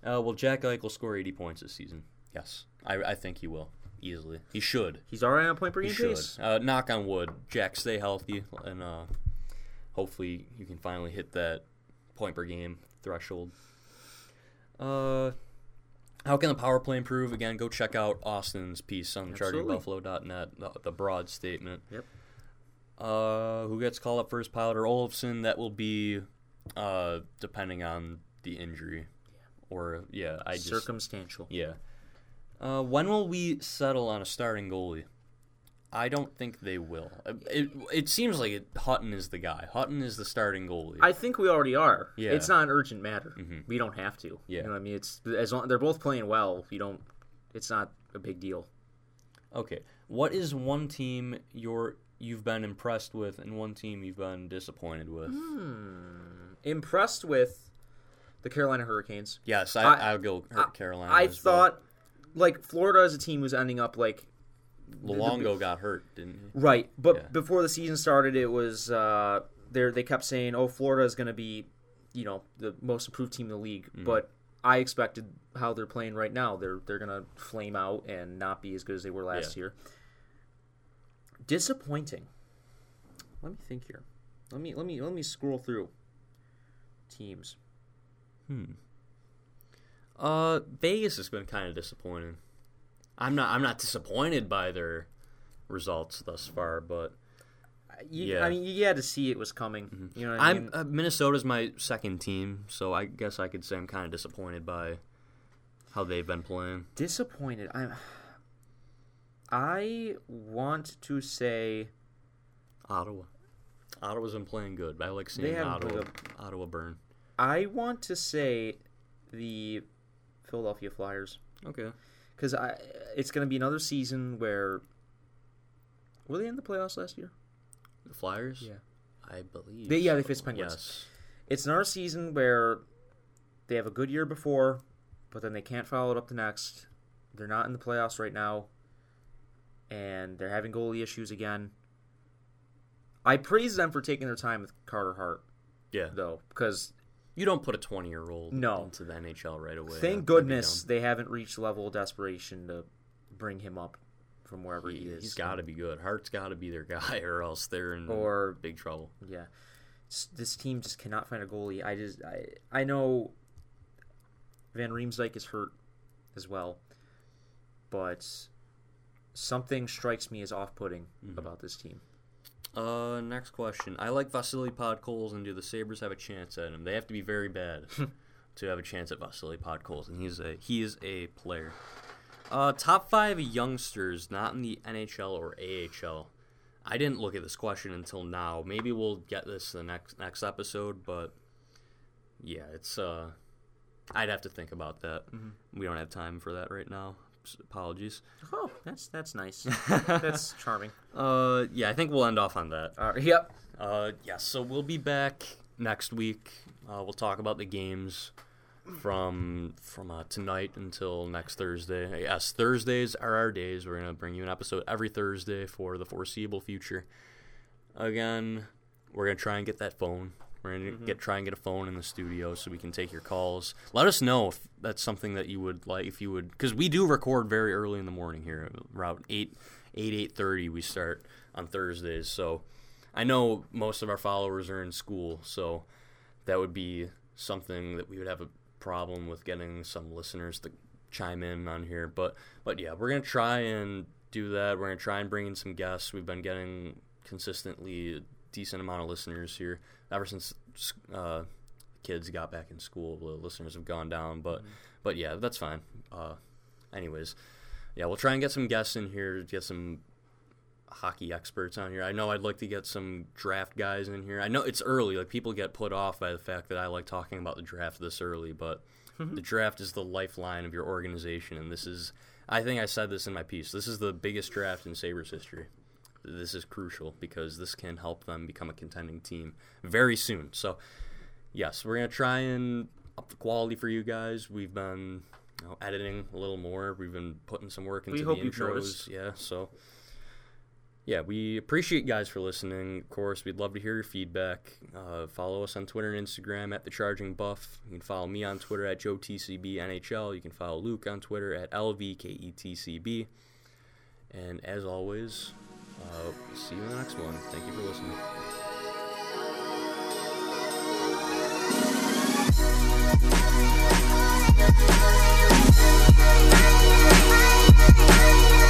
Will Jack Eichel score 80 points this season? Yes. I think he will, easily. He should. He's already on a point per game pace. Knock on wood. Jack, stay healthy, and hopefully you can finally hit that point per game threshold. How can the power play improve? Again, go check out Auston's piece on chargingbuffalo.net, the broad statement. Yep. Who gets called up first, Pilut or Olofsson? That will be depending on the injury. Yeah. Or, yeah, I just... Circumstantial. Yeah. When will we settle on a starting goalie? I don't think they will. It seems like Hutton is the guy. Hutton is the starting goalie. I think we already are. Yeah. It's not an urgent matter. Mm-hmm. We don't have to. Yeah. You know what I mean? It's as long they're both playing well, you don't... It's not a big deal. Okay. What is one team you've been impressed with, and one team you've been disappointed with? Impressed with the Carolina Hurricanes. Yes, I would go Carolina. I thought, like, Florida as a team was ending up like... Luongo got hurt, didn't he? Right, but before the season started, it was they kept saying, oh, Florida is going to be, you know, the most improved team in the league, but I expected how they're playing right now. They're going to flame out and not be as good as they were last year. Disappointing. Let me think here. Let me scroll through teams. Vegas has been kind of disappointing. I'm not disappointed by their results thus far, but I mean, you had to see it was coming. Mm-hmm. You know what I mean? Minnesota's my second team, so I guess I could say I'm kind of disappointed by how they've been playing. Disappointed. I want to say Ottawa. Ottawa's been playing good, but I like seeing Ottawa burn. I want to say the Philadelphia Flyers. Okay. Because it's going to be another season where... Were they in the playoffs last year? The Flyers? Yeah. I believe. They faced Penguins. Yes. It's another season where they have a good year before, but then they can't follow it up the next. They're not in the playoffs right now. And they're having goalie issues again. I praise them for taking their time with Carter Hart. Yeah. Though, because... You don't put a 20-year-old into the NHL right away. Thank goodness they haven't reached level of desperation to bring him up from wherever he is. He's got to be good. Hart's got to be their guy, or else they're in big trouble. Yeah. This team just cannot find a goalie. I know Van Riemsdyk is hurt as well, but... Something strikes me as off-putting about this team. Next question. I like Vasily Podkolzin. Do the Sabres have a chance at him? They have to be very bad to have a chance at Vasily Podkolzin. He is a player. Top 5 youngsters not in the NHL or AHL. I didn't look at this question until now. Maybe we'll get this the next episode, but yeah, it's I'd have to think about that. Mm-hmm. We don't have time for that right now. Apologies. Oh, that's nice. That's charming. I think we'll end off on that. All right. Yep. So we'll be back next week. We'll talk about the games from tonight until next Thursday. Yes, Thursdays are our days. We're gonna bring you an episode every Thursday for the foreseeable future. Again, we're gonna try and get that phone. We're going to try and get a phone in the studio so we can take your calls. Let us know if that's something that you would like, if you would, because we do record very early in the morning here, around 8:30 we start on Thursdays. So I know most of our followers are in school, so that would be something that we would have a problem with getting some listeners to chime in on here. But yeah, we're going to try and do that. We're going to try and bring in some guests. We've been getting consistently decent amount of listeners here ever since kids got back in school. The listeners have gone down, but yeah, that's fine. Anyways, yeah, we'll try and get some guests in here, get some hockey experts on here. I know I'd like to get some draft guys in here. I know it's early. Like, people get put off by the fact that I like talking about the draft this early, but the draft is the lifeline of your organization, and this is, I think I said this in my piece, this is the biggest draft in Sabres history. This is crucial because this can help them become a contending team very soon. So, yes, we're going to try and up the quality for you guys. We've been editing a little more. We've been putting some work into the intros. Yeah, so, yeah, we appreciate you guys for listening. Of course, we'd love to hear your feedback. Follow us on Twitter and Instagram at The Charging Buff. You can follow me on Twitter at JoeTCBNHL. You can follow Luke on Twitter at LVKETCB. And as always, see you in the next one. Thank you for listening. We'll be right back.